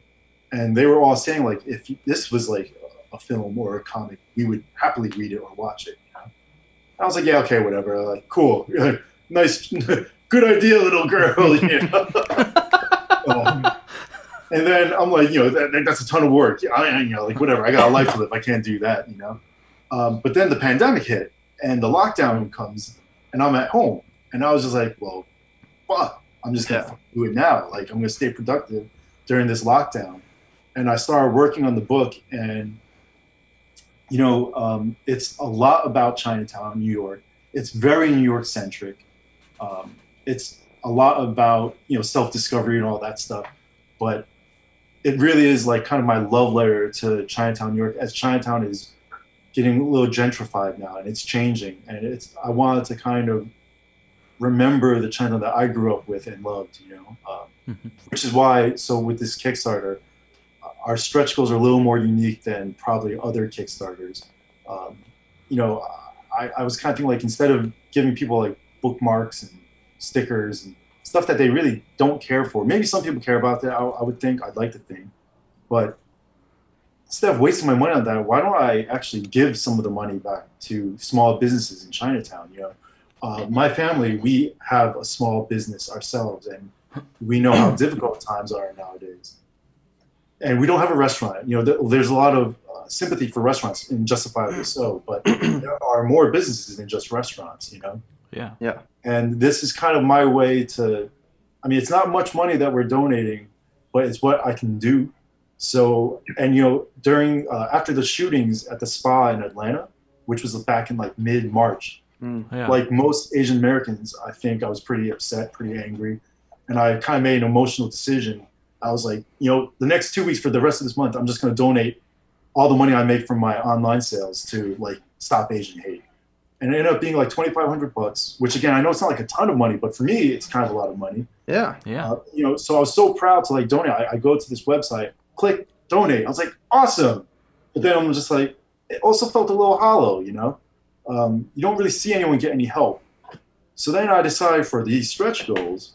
and they were all saying like if this was like a film or a comic we would happily read it or watch it. You know? I was like yeah okay whatever like cool like, nice good idea little girl you know. um, and then I'm like you know that, that's a ton of work I you know like whatever I got a life to live I can't do that you know, um, but then the pandemic hit. And the lockdown comes, and I'm at home. And I was just like, well, fuck, I'm just going to yeah. do it now. Like, I'm going to stay productive during this lockdown. And I started working on the book. And, you know, um, it's a lot about Chinatown, New York. It's very New York-centric. Um, it's a lot about, you know, self-discovery and all that stuff. But it really is, like, kind of my love letter to Chinatown, New York, as Chinatown is getting a little gentrified now, and it's changing. And it's I wanted to kind of remember the China that I grew up with and loved, you know, um, mm-hmm. which is why, so with this Kickstarter, our stretch goals are a little more unique than probably other Kickstarters. Um, you know, I, I was kind of thinking like, instead of giving people like bookmarks and stickers and stuff that they really don't care for. Maybe some people care about that, I, I would think. I'd like to think. But instead of wasting my money on that, why don't I actually give some of the money back to small businesses in Chinatown? You know, uh, my family, we have a small business ourselves, and we know how difficult times are nowadays. And we don't have a restaurant. You know, th- there's a lot of uh, sympathy for restaurants, and justifiably so. But there are more businesses than just restaurants. You know. Yeah. Yeah. And this is kind of my way to. I mean, it's not much money that we're donating, but it's what I can do. So, and you know, during uh, after the shootings at the spa in Atlanta, which was back in like mid-March, mm, yeah. like most Asian Americans, I think I was pretty upset, pretty angry, and I kind of made an emotional decision. I was like, you know, the next two weeks for the rest of this month, I'm just going to donate all the money I make from my online sales to like Stop Asian Hate. And it ended up being like twenty-five hundred bucks, which again, I know it's not like a ton of money, but for me, it's kind of a lot of money. Yeah. Yeah. Uh, you know, so I was so proud to like donate. I, I go to this website, click donate. I was like, awesome. But then I'm just like, it also felt a little hollow, you know, um, you don't really see anyone get any help. So then I decided for these stretch goals,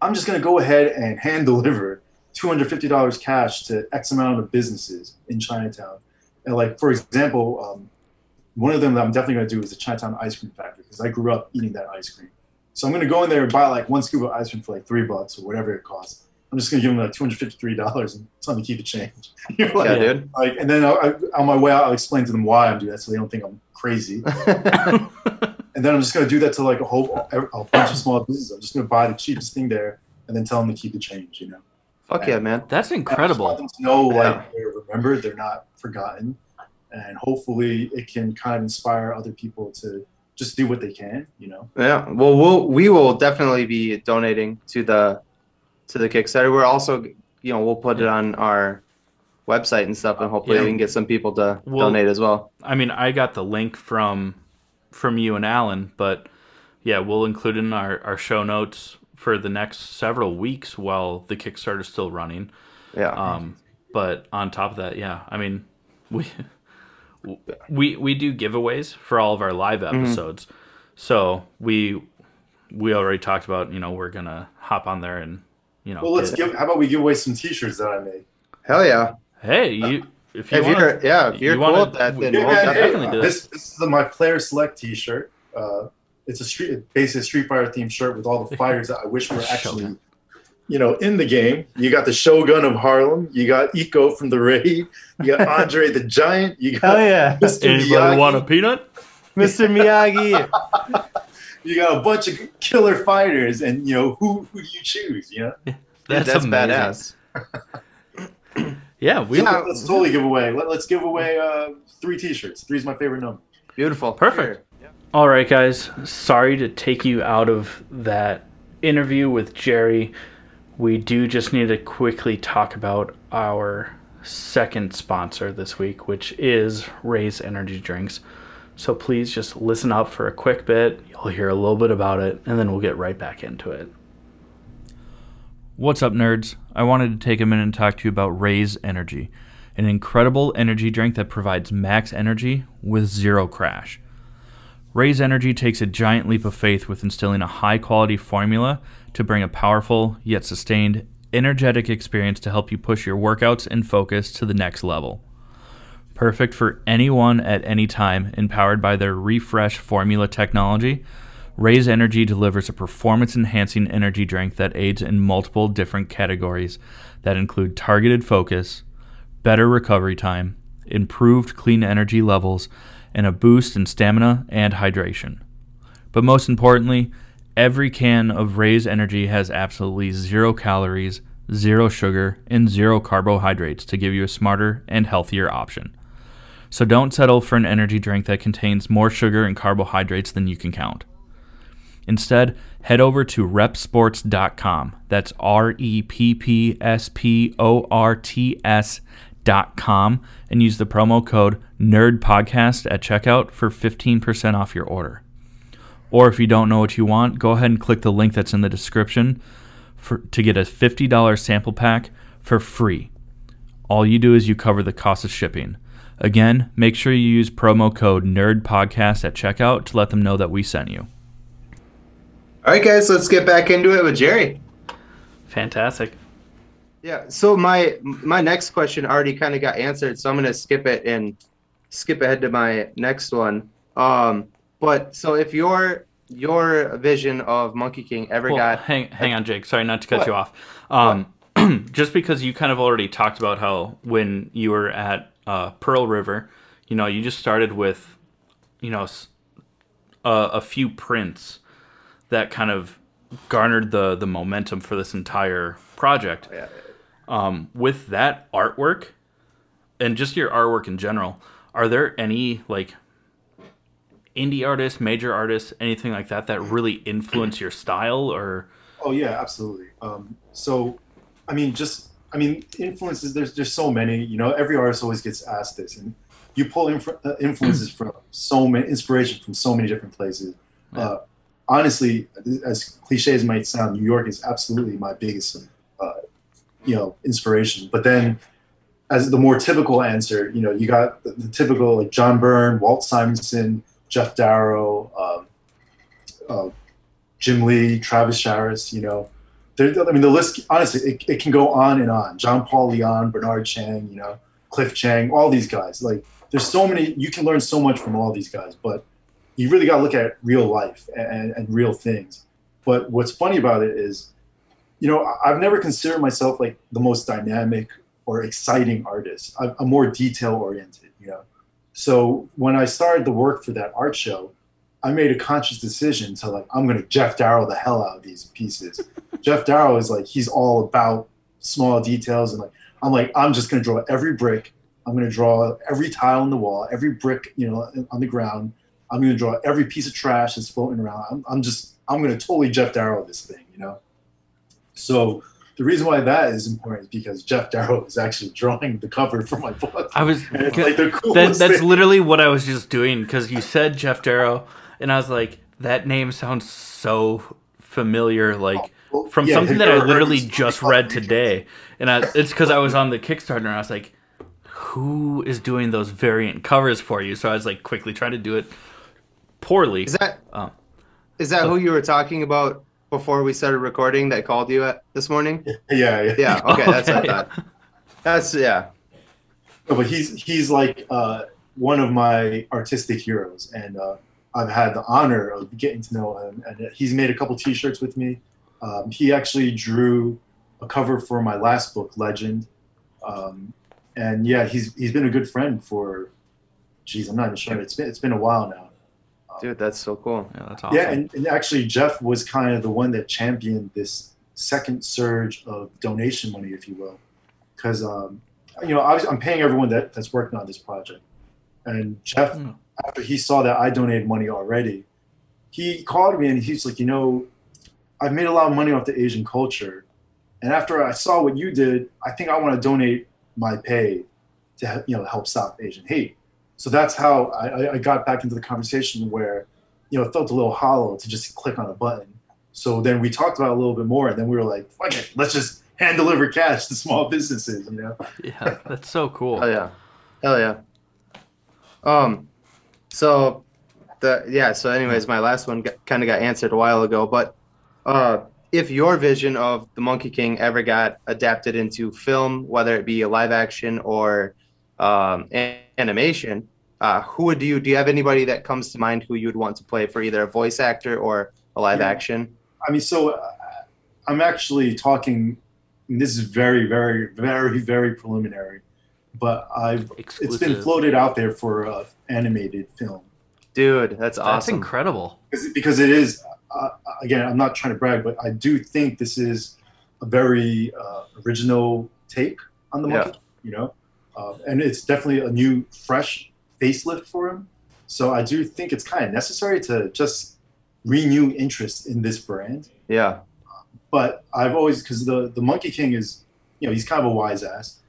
I'm just going to go ahead and hand deliver two hundred fifty dollars cash to X amount of businesses in Chinatown. And like, for example, um, one of them that I'm definitely going to do is the Chinatown Ice Cream Factory, because I grew up eating that ice cream. So I'm going to go in there and buy like one scoop of ice cream for like three bucks or whatever it costs. I'm just going to give them like two hundred fifty-three dollars and tell them to keep the change. You know, like, yeah, dude. Like, and then I, I, on my way out, I'll explain to them why I'm doing that so they don't think I'm crazy. And then I'm just going to do that to like a whole a bunch of small businesses. I'm just going to buy the cheapest thing there and then tell them to keep the change, you know? Fuck and yeah, man. That's incredible. I just want them to know, like, yeah. They're remembered, they're not forgotten. And hopefully it can kind of inspire other people to just do what they can, you know? Yeah. Well, we'll we will definitely be donating to the to the Kickstarter. We're also, you know, we'll put it on our website and stuff, and hopefully yeah. we can get some people to well, donate as well. I mean, I got the link from... from you and Alan, but yeah, we'll include in our, our show notes for the next several weeks while the Kickstarter's still running. Yeah. Um, but on top of that, yeah, I mean, we, we, we do giveaways for all of our live episodes. Mm-hmm. So we, we already talked about, you know, we're going to hop on there and, you know, well, let's give, how about we give away some t-shirts that I made? Hell yeah. Hey, you, If, you if wanna, you're yeah, if you're you cool wanna, with that, then yeah, we'll yeah, definitely hey, do this. It. This is my Player Select T-shirt. Uh, it's a street, basically a Street Fighter themed shirt with all the fighters that I wish were actually, you know, in the game. You got the Shogun of Harlem. You got Eco from the Raid. You got Andre the Giant. You got oh, yeah. Mister Anybody Miyagi. Want a peanut? Mister Miyagi. You got a bunch of killer fighters, and you know who who do you choose? You know, yeah, that's, that's badass. Yeah, we yeah, let's totally give away. Let, let's give away uh, three T-shirts. Three is my favorite number. Beautiful. Perfect. Yeah. All right, guys. Sorry to take you out of that interview with Jerry. We do just need to quickly talk about our second sponsor this week, which is Ray's Energy Drinks. So please just listen up for a quick bit. You'll hear a little bit about it, and then we'll get right back into it. What's up, nerds? I wanted to take a minute and talk to you about Ray's Energy, an incredible energy drink that provides max energy with zero crash. Ray's Energy takes a giant leap of faith with instilling a high-quality formula to bring a powerful, yet sustained, energetic experience to help you push your workouts and focus to the next level. Perfect for anyone at any time, and powered by their Refresh formula technology, Ray's Energy delivers a performance-enhancing energy drink that aids in multiple different categories that include targeted focus, better recovery time, improved clean energy levels, and a boost in stamina and hydration. But most importantly, every can of Ray's Energy has absolutely zero calories, zero sugar, and zero carbohydrates to give you a smarter and healthier option. So don't settle for an energy drink that contains more sugar and carbohydrates than you can count. Instead, head over to rep sports dot com. That's R E P P S P O R T S dot com, and use the promo code NERDPODCAST at checkout for fifteen percent off your order. Or if you don't know what you want, go ahead and click the link that's in the description for, to get a fifty dollars sample pack for free. All you do is you cover the cost of shipping. Again, make sure you use promo code NERDPODCAST at checkout to let them know that we sent you. All right, guys, let's get back into it with Jerry. Fantastic. Yeah, so my my next question already kind of got answered, so I'm going to skip it and skip ahead to my next one. Um, but so if your your vision of Monkey King ever well, got... Hang, hang on, Jake. Sorry, not to cut what? you off. Um, just because you kind of already talked about how when you were at uh, Pearl River, you know, you just started with, you know, a, a few prints that kind of garnered the, the momentum for this entire project. Oh, yeah. Um, with that artwork and just your artwork in general, are there any like indie artists, major artists, anything like that that really influence your style? Or oh yeah, absolutely. Um, so I mean, just I mean, influences. There's there's so many. You know, every artist always gets asked this, and you pull inf- influences from so many, inspiration from so many different places. Yeah. Uh, honestly, as cliche as it might sound, New York is absolutely my biggest. Uh, you know, inspiration. But then as the more typical answer, you know, you got the, the typical like John Byrne, Walt Simonson, Jeff Darrow, um, uh, Jim Lee, Travis Charis, you know, there, I mean, the list, honestly, it, it can go on and on. John Paul Leon, Bernard Chang, you know, Cliff Chang, all these guys. Like there's so many, you can learn so much from all these guys, but you really got to look at real life and, and real things. But what's funny about it is, you know, I've never considered myself like the most dynamic or exciting artist. I'm more detail oriented, you know. So when I started the work for that art show, I made a conscious decision to like, I'm going to Jeff Darrow the hell out of these pieces. Jeff Darrow is like, he's all about small details. And like, I'm like, I'm just going to draw every brick. I'm going to draw every tile on the wall, every brick, you know, on the ground. I'm going to draw every piece of trash that's floating around. I'm, I'm just, I'm going to totally Jeff Darrow this thing, you know. So the reason why that is important is because Jeff Darrow is actually drawing the cover for my book. I was it's like the coolest that, that's thing. Literally what I was just doing because you said Jeff Darrow, and I was like, that name sounds so familiar, like oh, well, from yeah, something that I literally just read today. And I, it's because I was on the Kickstarter, and I was like, who is doing those variant covers for you? So I was like, quickly trying to do it poorly. Is that um, is that so, who you were talking about? Before we started recording, that called you at this morning. Yeah, yeah, yeah. Okay, okay. That's what I thought. That's yeah. No, but he's he's like uh, one of my artistic heroes, and uh, I've had the honor of getting to know him. And he's made a couple T-shirts with me. Um, he actually drew a cover for my last book, Legend. Um, and yeah, he's he's been a good friend for. Geez, I'm not even sure. It's been it's been a while now. Dude, that's so cool. Yeah, that's awesome. Yeah, and, and actually, Jeff was kind of the one that championed this second surge of donation money, if you will, because um, you know obviously I'm paying everyone that, that's working on this project, and Jeff, mm. after he saw that I donated money already, he called me and he's like, you know, I've made a lot of money off the Asian culture, and after I saw what you did, I think I want to donate my pay to you know help stop Asian hate. So that's how I, I got back into the conversation where, you know, it felt a little hollow to just click on a button. So then we talked about it a little bit more, and then we were like, fuck it, let's just hand deliver cash to small businesses, you know? Yeah, that's so cool. Hell yeah. Hell yeah. Um, so, the yeah, so anyways, my last one kind of got answered a while ago, but uh, if your vision of the Monkey King ever got adapted into film, whether it be a live action or um, animation, uh, who would you, do you have anybody that comes to mind who you'd want to play for either a voice actor or a live yeah. action? I mean, so uh, I'm actually talking, and this is very, very, very, very preliminary, but I've, Exclusive. It's been floated out there for an animated film. Dude, that's, that's awesome. That's incredible. Because it is, uh, again, I'm not trying to brag, but I do think this is a very uh, original take on the Monkey, yeah. you know? Uh, and it's definitely a new, fresh facelift for him. So I do think it's kind of necessary to just renew interest in this brand. Yeah. Uh, but I've always, because the, the Monkey King is, you know, he's kind of a wise ass.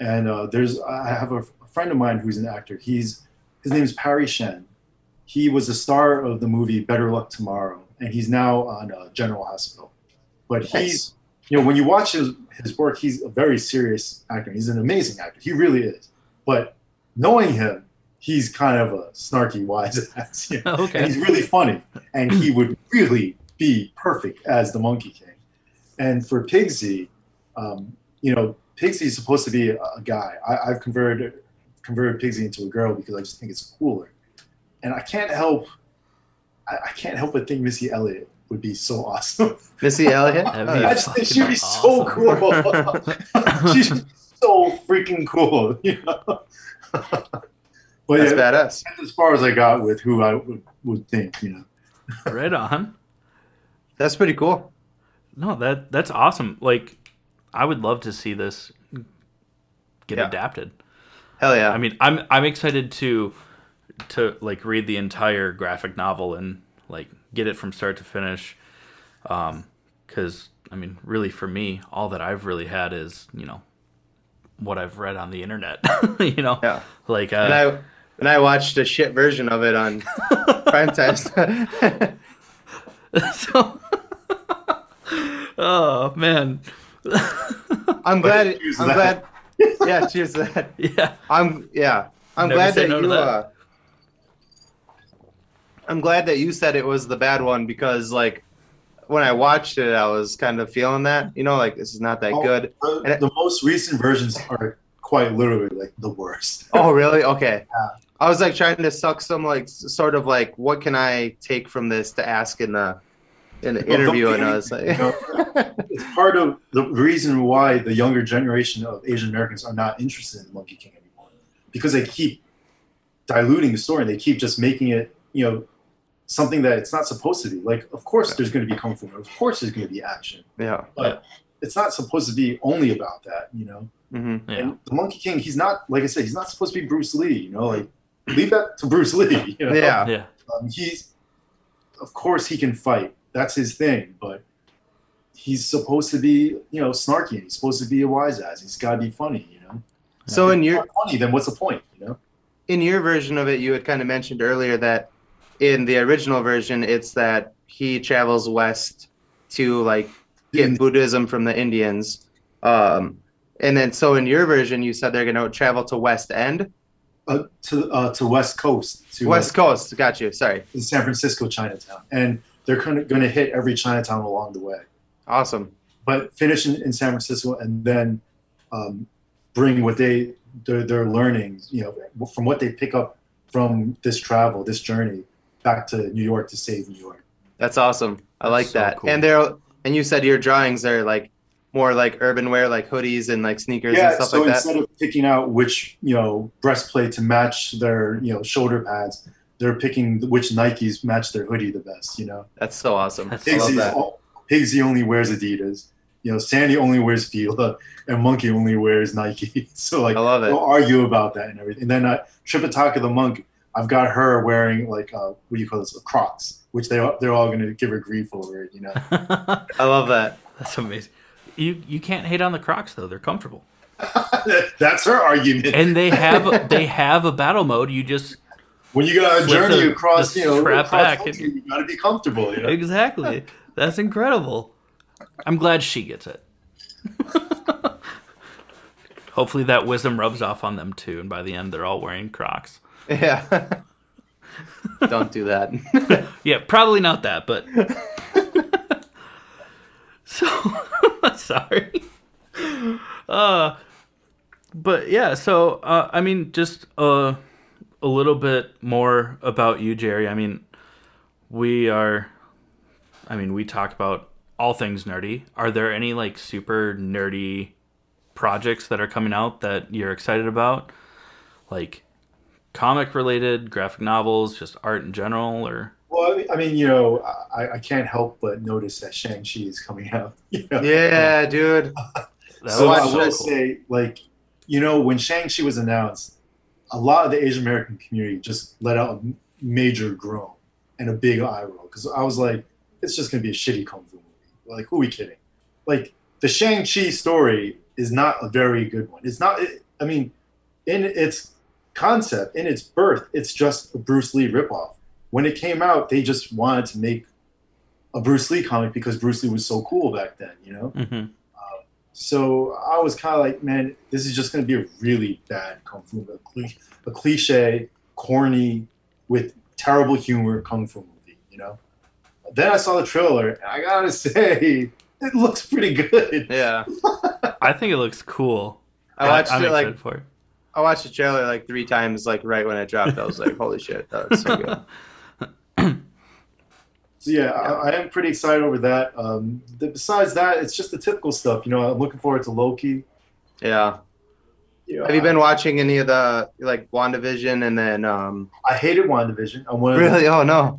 And uh, there's, I have a, a friend of mine who's an actor. He's, his name's Parry Shen. He was the star of the movie Better Luck Tomorrow. And he's now on uh, General Hospital. But he's... Nice. You know, when you watch his, his work, he's a very serious actor. He's an amazing actor. He really is. But knowing him, he's kind of a snarky wise ass. You know? Okay. And he's really funny. And he would really be perfect as the Monkey King. And for Pigsy, um, you know, Pigsy is supposed to be a, a guy. I, I've converted converted Pigsy into a girl because I just think it's cooler. And I can't help, I, I can't help but think Missy Elliott would be so awesome. Missy Elliott? I just think she'd be awesome. So cool. She's so freaking cool, you know. But that's yeah, badass. That's as far as I got with who I would, would think, you know. Right on. That's pretty cool. No, that that's awesome. Like, I would love to see this get yeah. adapted. Hell yeah! I mean, I'm I'm excited to to like read the entire graphic novel and like get it from start to finish. Um, because I mean, really, for me, all that I've really had is, you know, what I've read on the internet. You know, yeah. Like, uh, and I and I watched a shit version of it on Prime Time. So. Oh man. I'm glad it, I'm glad yeah, cheers to that. Yeah. I'm yeah. I'm Never glad that no you that. Uh, I'm glad that you said it was the bad one, because like when I watched it I was kind of feeling that, you know, like this is not that oh, good. The, and it, the most recent versions are quite literally like the worst. Oh really? Okay. Yeah. I was like trying to suck some like sort of like what can I take from this to ask in the in the well, interview and I was like you know, it's part of the reason why the younger generation of Asian Americans are not interested in the Monkey King anymore, because they keep diluting the story and they keep just making it, you know, something that it's not supposed to be. Like, of course there's going to be comfort, of course there's going to be action, yeah, but yeah. it's not supposed to be only about that, you know. Mm-hmm. Yeah. And the Monkey King, he's not, like I said, he's not supposed to be Bruce Lee, you know, like leave that to Bruce Lee, you know? Yeah, yeah. Um, he's, of course he can fight. That's his thing, but he's supposed to be, you know, snarky. He's supposed to be a wise ass. He's got to be funny, you know. So in your funny, then what's the point, you know? In your version of it, you had kind of mentioned earlier that in the original version, it's that he travels west to like get Buddhism from the Indians, um, and then so in your version, you said they're going to travel to West End, uh, to uh, to West Coast, to West uh, Coast. Got you. Sorry, in San Francisco, Chinatown, and. They're going to hit every Chinatown along the way. Awesome. But finish in, in San Francisco and then um, bring what they, their, their learnings, you know, from what they pick up from this travel, this journey, back to New York to save New York. That's awesome. I That's like so that. Cool. And they're, and you said your drawings are like more like urban wear, like hoodies and like sneakers yeah, and stuff so like that. So instead of picking out which, you know, breastplate to match their, you know, shoulder pads, they're picking which Nikes match their hoodie the best, you know? That's so awesome. Pigsy Pigsy only wears Adidas. You know, Sandy only wears Fila, and Monkey only wears Nike. So, like, I love it. We'll argue about that and everything. And then uh, Tripitaka the monk, I've got her wearing, like, uh, what do you call this, a Crocs, which they, they're all going to give her grief over, you know? I love that. That's amazing. You you can't hate on the Crocs, though. They're comfortable. That's her argument. And they have they have a battle mode. You just... When you got a journey the, across, you know, across back. Country, you got to be comfortable. You know? Exactly. That's incredible. I'm glad she gets it. Hopefully that wisdom rubs off on them too, and by the end they're all wearing Crocs. Yeah. Don't do that. Yeah, probably not that, but. So, sorry. Uh, but yeah, so uh, I mean, just uh. a little bit more about you, Jerry. I mean, we are, I mean, we talk about all things nerdy. Are there any like super nerdy projects that are coming out that you're excited about? Like comic related, graphic novels, just art in general, or? Well, I mean, you know, I, I can't help but notice that Shang-Chi is coming out. You know? Yeah, yeah, dude. So I will say, like, you know, when Shang-Chi was announced, a lot of the Asian American community just let out a major groan and a big eye roll, because I was like, it's just going to be a shitty kung fu movie. Like, who are we kidding? Like, the Shang-Chi story is not a very good one. It's not, it, I mean, in its concept, in its birth, it's just a Bruce Lee ripoff. When it came out, they just wanted to make a Bruce Lee comic because Bruce Lee was so cool back then, you know? Mm-hmm. So I was kind of like, man, this is just going to be a really bad kung fu movie, a cliche, corny, with terrible humor kung fu movie, you know? Then I saw the trailer, and I gotta say, it looks pretty good. Yeah. I think it looks cool. I watched I'm it like for it. I watched the trailer like three times, like right when it dropped. I was like, "Holy shit, that was so good." So yeah, yeah. I, I am pretty excited over that. Um, the, besides that, it's just the typical stuff. You know, I'm looking forward to Loki. Yeah. You know, Have you I, been watching any of the like WandaVision and then? Um... I hated WandaVision. I'm one of really? The... Oh no.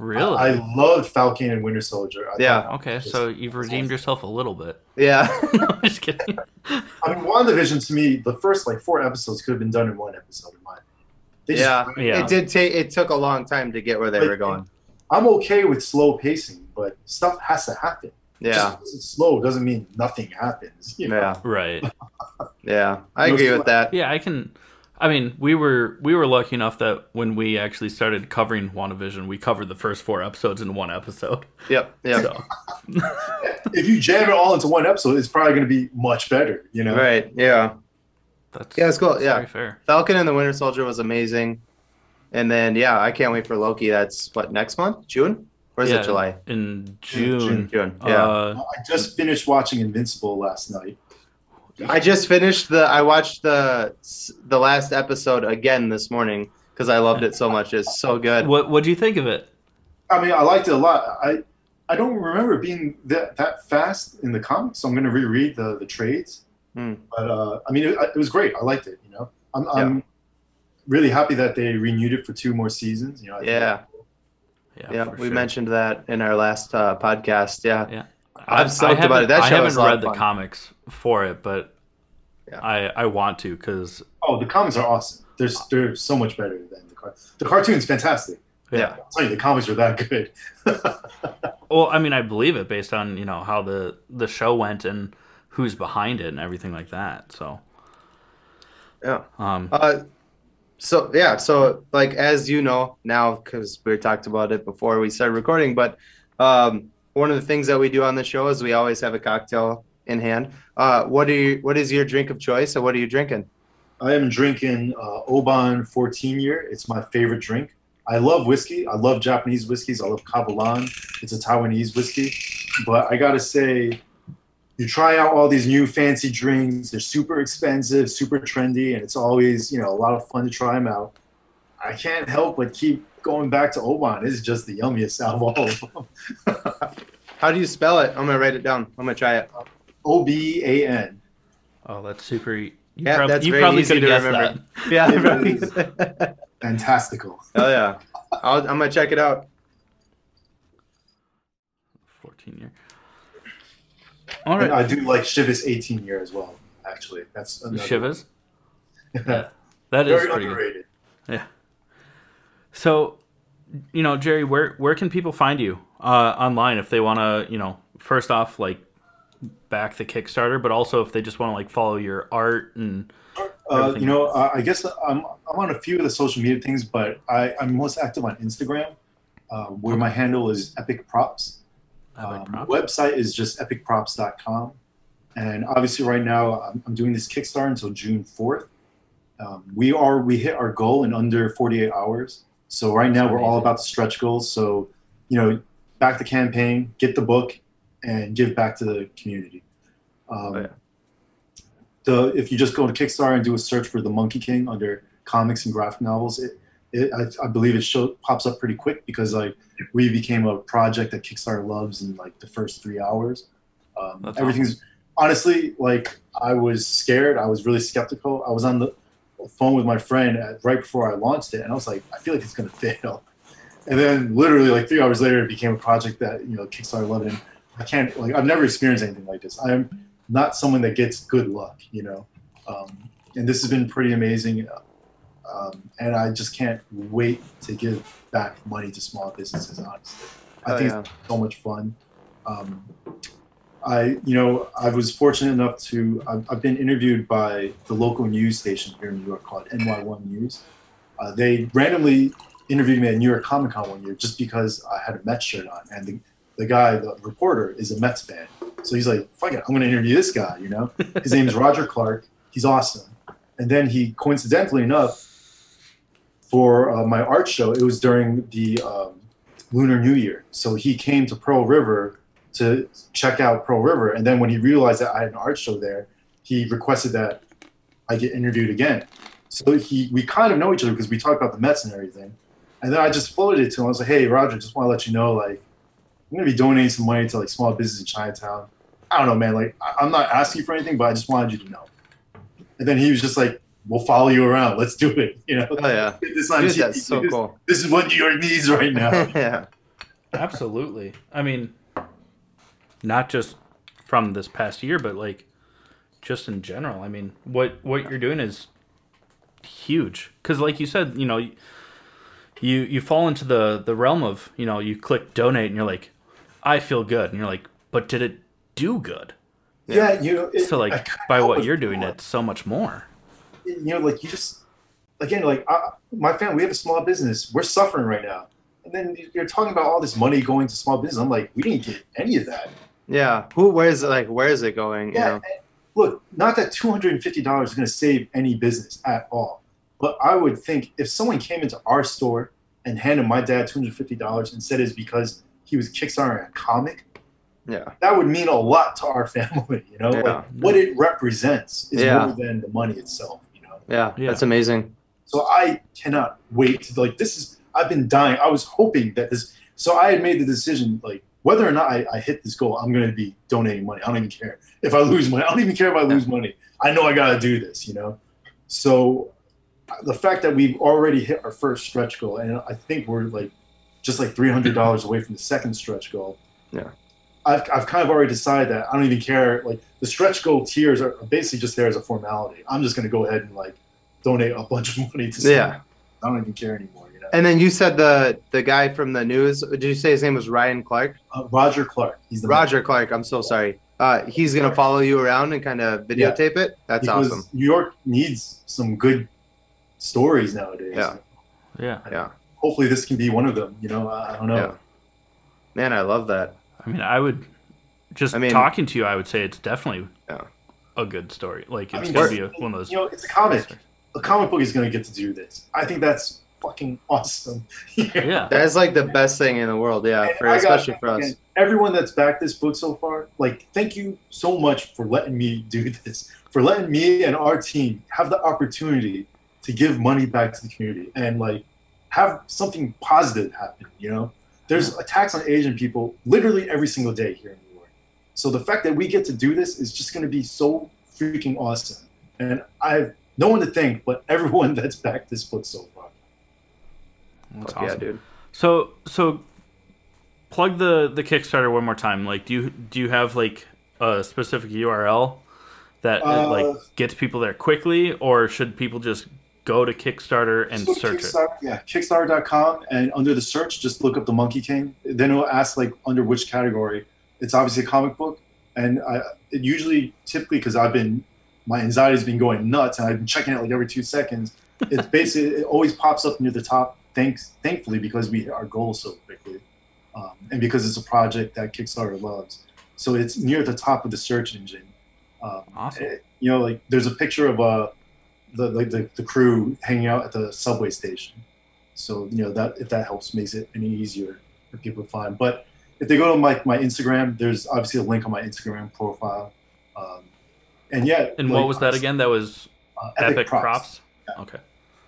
Really? I, I loved Falcon and Winter Soldier. I yeah. Okay, just, so you've redeemed yourself a little bit. Yeah. No, I'm just kidding. I mean, WandaVision, to me, the first like four episodes could have been done in one episode, in my opinion. They yeah. Just, yeah. It did take. It took a long time to get where they like, were going. I'm okay with slow pacing, but stuff has to happen. Yeah. Just because it's slow doesn't mean nothing happens. You know? Yeah. Right. Yeah, I agree with that. Yeah, I can. I mean, we were we were lucky enough that when we actually started covering WandaVision, we covered the first four episodes in one episode. Yep, yep. So. If you jam it all into one episode, it's probably going to be much better, you know? Right, yeah. That's, yeah, it's cool, that's yeah. Very fair. Falcon and the Winter Soldier was amazing. And then, yeah, I can't wait for Loki. That's, what, next month? June? Or is yeah, it July? In June. June, June. Yeah. Uh, I just finished watching Invincible last night. I just finished the. I watched the the last episode again this morning because I loved it so much. It's so good. What What do you think of it? I mean, I liked it a lot. I I don't remember being that, that fast in the comics, so I'm going to reread the the trades. Mm. But uh, I mean, it, it was great. I liked it. You know, I'm yeah. I'm really happy that they renewed it for two more seasons. You know. I yeah. Cool. Yeah. Yeah. We sure. mentioned that in our last uh, podcast. Yeah. Yeah. I'm stoked about it. That show I haven't read the comics for it, but yeah. I, I want to because oh, the comics are awesome. They're they're so much better than the cartoon. The cartoon's fantastic. Yeah, yeah. I'll tell you, the comics are that good. Well, I mean, I believe it based on you know how the, the show went and who's behind it and everything like that. So yeah, um, uh, so yeah, so like as you know now because we talked about it before we started recording, but um. One of the things that we do on the show is we always have a cocktail in hand. Uh, what do you? What is your drink of choice, and what are you drinking? I am drinking uh, Oban fourteen year. It's my favorite drink. I love whiskey. I love Japanese whiskeys. I love Kavalan. It's a Taiwanese whiskey. But I gotta say, you try out all these new fancy drinks. They're super expensive, super trendy, and it's always you know a lot of fun to try them out. I can't help but keep going back to Oban. It's just the yummiest out of all of them. How do you spell it? I'm going to write it down. I'm going to try it. O B A N. Oh, that's super. You yeah, prob- that's you very probably easy to remember. That. Yeah. Fantastical. Oh, yeah. I'll, I'm going to check it out. fourteen year. All right. And I do like Shiva's eighteen year as well, actually. That's another Shiva's? Yeah. That is very pretty underrated. Good. Yeah. So, you know, Jerry, where, where can people find you uh, online if they want to, you know, first off, like, back the Kickstarter, but also if they just want to, like, follow your art and uh, you know, uh, I guess I'm, I'm on a few of the social media things, but I, I'm most active on Instagram, uh, where okay. my handle is Epic Props. Epic Props. Um, website is just epic props dot com. And obviously right now I'm, I'm doing this Kickstarter until June fourth. Um, we are we hit our goal in under forty-eight hours. So right now we're all about the stretch goals. So, you know, back the campaign, get the book, and give back to the community. Um, oh, yeah. The if you just go to Kickstarter and do a search for The Monkey King under comics and graphic novels, it, it I, I believe it show, pops up pretty quick because like we became a project that Kickstarter loves in like the first three hours. Um, everything's awesome. Honestly like I was scared. I was really skeptical. I was on the phone with my friend at, right before I launched it, and I was like, I feel like it's gonna fail. And then literally like three hours later, it became a project that you know Kickstarter loved. And I can't like I've never experienced anything like this. I'm not someone that gets good luck, you know. Um, and this has been pretty amazing. Um, and I just can't wait to give back money to small businesses. Honestly, I oh, think yeah. it's so much fun. Um, I, you know, I was fortunate enough to, I've, I've been interviewed by the local news station here in New York called N Y one News. Uh, they randomly interviewed me at New York Comic Con one year just because I had a Mets shirt on. And the, the guy, the reporter, is a Mets fan. So he's like, fuck it, I'm going to interview this guy, you know? His name is Roger Clark. He's awesome. And then he, coincidentally enough, for uh, my art show, it was during the um, Lunar New Year. So he came to Pearl River to check out Pearl River. And then when he realized that I had an art show there, he requested that I get interviewed again. So he, we kind of know each other because we talked about the Mets and everything. And then I just floated it to him. I was like, hey, Roger, just want to let you know, like, I'm going to be donating some money to, like, small business in Chinatown. I don't know, man. Like, I- I'm not asking you for anything, but I just wanted you to know. And then he was just like, we'll follow you around. Let's do it. You know? Oh, yeah. This on Dude, T V. That's so this, cool. This is what New York needs right now. Yeah. Absolutely. I mean, not just from this past year, but, like, just in general. I mean, what, what you're doing is huge. Because, like you said, you know, you you fall into the, the realm of, you know, you click donate and you're like, I feel good. And you're like, but did it do good? Yeah, yeah, you know. It, so, like, by what you're doing, more. It's so much more. You know, like, you just, again, like, I, my family, we have a small business. We're suffering right now. And then you're talking about all this money going to small business. I'm like, we didn't get any of that. Yeah. Who, where is it, like, where is it going? Yeah. You know? Look, not that two hundred fifty dollars is going to save any business at all. But I would think if someone came into our store and handed my dad two hundred fifty dollars and said it's because he was Kickstartering a comic, yeah, that would mean a lot to our family, you know? Yeah. Like, what it represents is yeah. more than the money itself, you know? Yeah, yeah, that's amazing. So I cannot wait to, like, this is, I've been dying. I was hoping that this, so I had made the decision, like, whether or not I, I hit this goal, I'm going to be donating money. I don't even care if I lose money. I don't even care if I lose yeah. money. I know I got to do this, you know? So the fact that we've already hit our first stretch goal, and I think we're, like, just, like, three hundred dollars away from the second stretch goal. Yeah. I've I've kind of already decided that I don't even care. Like, the stretch goal tiers are basically just there as a formality. I'm just going to go ahead and, like, donate a bunch of money to someone. Yeah. I don't even care anymore, you know. And then you said the the guy from the news. Did you say his name was Ryan Clark? Uh, Roger Clark. He's the Roger man. Clark. I'm so sorry. Uh, he's going to follow you around and kind of videotape yeah. it. That's because awesome. New York needs some good stories nowadays. Yeah. Yeah. Yeah. Hopefully this can be one of them. You know, I, I don't know. Yeah. Man, I love that. I mean, I would just I mean, talking to you. I would say it's definitely yeah. a good story. Like, it's I mean, gonna be a, one of those. You know, it's a comic. A comic book is gonna get to do this. I think that's fucking awesome. Yeah, yeah. That's like the best thing in the world. Yeah, for, especially got, for us. Everyone that's backed this book so far, like, thank you so much for letting me do this, for letting me and our team have the opportunity to give money back to the community and, like, have something positive happen. You know. There's attacks on Asian people literally every single day here in New York. So the fact that we get to do this is just going to be so freaking awesome. And I have no one to thank but everyone that's backed this book so far. That's awesome. Yeah, dude. So so plug the, the Kickstarter one more time. Like, do you do you have, like, a specific U R L that uh, like gets people there quickly, or should people just go to Kickstarter and search Kickstarter, it. Yeah, Kickstarter dot com, and under the search, just look up The Monkey King. Then it'll ask, like, under which category. It's obviously a comic book, and I it usually, typically, because I've been, my anxiety's been going nuts, and I've been checking it, like, every two seconds. It's basically, it always pops up near the top. Thanks, thankfully, because we hit our goals so quickly, um, and because it's a project that Kickstarter loves, so it's near the top of the search engine. Um, awesome. It, you know, like, there's a picture of a. The, like the, the crew hanging out at the subway station, so you know that if that helps makes it any easier for people to find. But if they go to my my Instagram, there's obviously a link on my Instagram profile, um, and yeah. And like, what was that again? That was uh, Epic, Epic Props. Props? Yeah. Okay.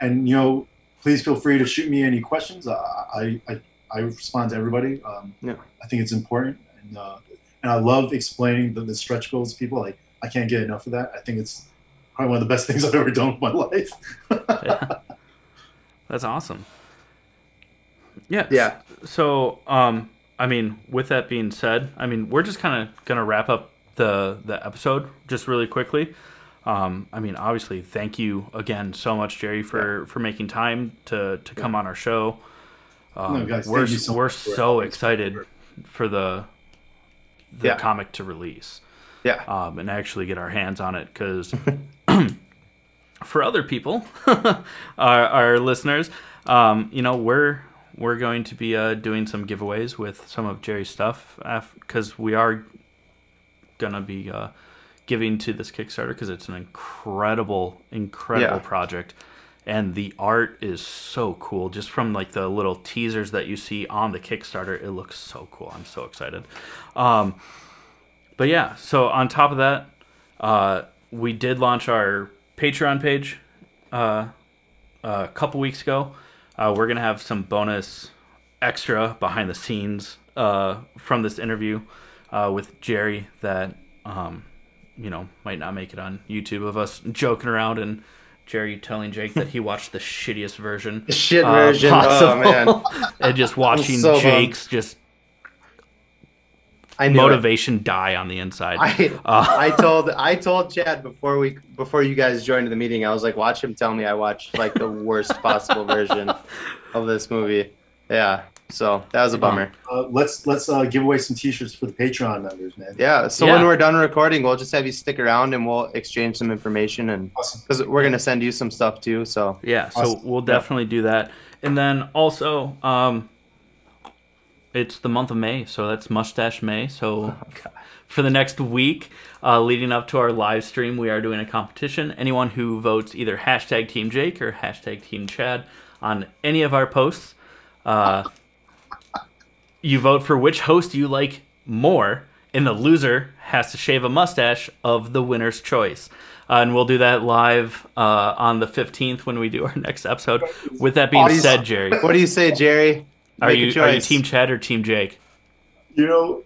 And you know, please feel free to shoot me any questions. Uh, I, I I respond to everybody. Um, yeah. I think it's important, and uh, and I love explaining the, the stretch goals to people. Like, I can't get enough of that. I think it's probably one of the best things I've ever done with my life. Yeah. That's awesome. Yeah. Yeah. So, um, I mean, with that being said, I mean, we're just kind of going to wrap up the, the episode just really quickly. Um, I mean, obviously, thank you again so much, Jerry, for, yeah. for making time to, to yeah. come on our show. Um, no, guys, we're so we're so excited for the, the yeah. comic to release. Yeah. Um, and actually get our hands on it, because for other people, our, our listeners, um, you know, we're we're going to be uh, doing some giveaways with some of Jerry's stuff, because we are gonna be uh, giving to this Kickstarter, because it's an incredible, incredible yeah. project, And the art is so cool. Just from like the little teasers that you see on the Kickstarter, it looks so cool. I'm so excited. Um, but yeah, so on top of that, uh, we did launch our Patreon page uh, a couple weeks ago. Uh, we're going to have some bonus extra behind the scenes uh, from this interview uh, with Jerry that, um, you know, might not make it on YouTube, of us joking around and Jerry telling Jake that he watched the shittiest version. The shit uh, version. Possible. Oh, man. And just watching so Jake's bummed. just I motivation it. die on the inside. I, uh, I told I told Chad before we before you guys joined the meeting, I was like, watch him tell me I watched like the worst possible version of this movie. Yeah. So that was a bummer. Uh, let's let's uh, give away some T-shirts for the Patreon members, man. Yeah. So yeah. when we're done recording, we'll just have you stick around and we'll exchange some information, and awesome. Cause we're gonna send you some stuff too. So yeah. Awesome. So we'll definitely yeah. do that. And then also, um, it's the month of May, so that's Mustache May. So oh, for the next week, uh, leading up to our live stream, we are doing a competition. Anyone who votes either hashtag Team Jake or hashtag Team Chad on any of our posts. Uh, You vote for which host you like more, and the loser has to shave a mustache of the winner's choice. Uh, and we'll do that live uh, on the fifteenth when we do our next episode. With that being said, Jerry. What do you say, Jerry? Are you, are you Team Chad or Team Jake? You know,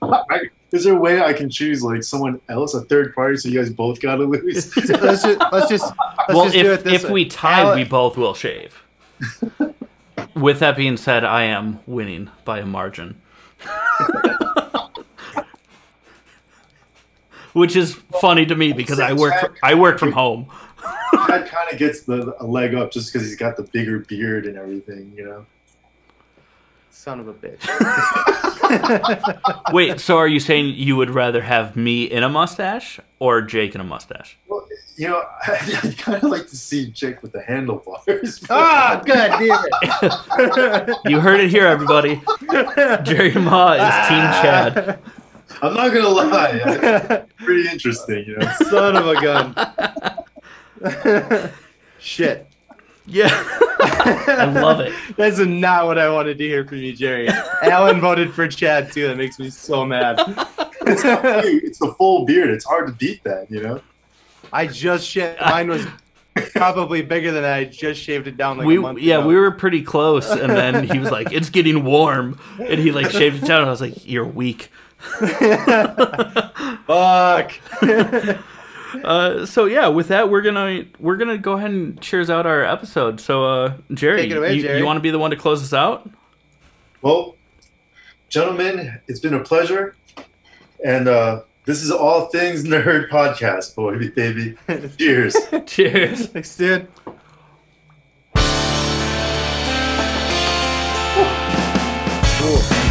I, is there a way I can choose like someone else, a third party, so you guys both got to lose? let's just, let's just, let's well, just if, do it this if way. If we tie, Alex. We both will shave. With that being said, I am winning by a margin. Which is funny to me because I work for, I work from home. Chad kind of gets the a leg up just because he's got the bigger beard and everything, you know? Son of a bitch. Wait, so are you saying you would rather have me in a mustache or Jake in a mustache? Well, you know, I, I kind of like to see Jake with the handlebars. Ah, oh, God damn it. You heard it here, everybody. Jerry Ma is ah. Team Chad. I'm not going to lie. It's pretty interesting, you know. Son of a gun. Shit. Yeah. I love it. That's not what I wanted to hear from you, Jerry. Alan voted for Chad, too. That makes me so mad. It's, it's the full beard. It's hard to beat that, you know? I just shaved. Mine was probably bigger than I just shaved it down like we, a month yeah, ago. Yeah, we were pretty close, and then he was like, "It's getting warm," and he like shaved it down, and I was like, "You're weak." Fuck. uh, so yeah, with that, we're gonna we're gonna go ahead and cheers out our episode. So uh, Jerry, Take it away, you, Jerry, you want to be the one to close us out? Well, gentlemen, it's been a pleasure, and. uh This is All Things Nerd Podcast, boy, baby. Cheers. Cheers. Thanks, dude. Cool.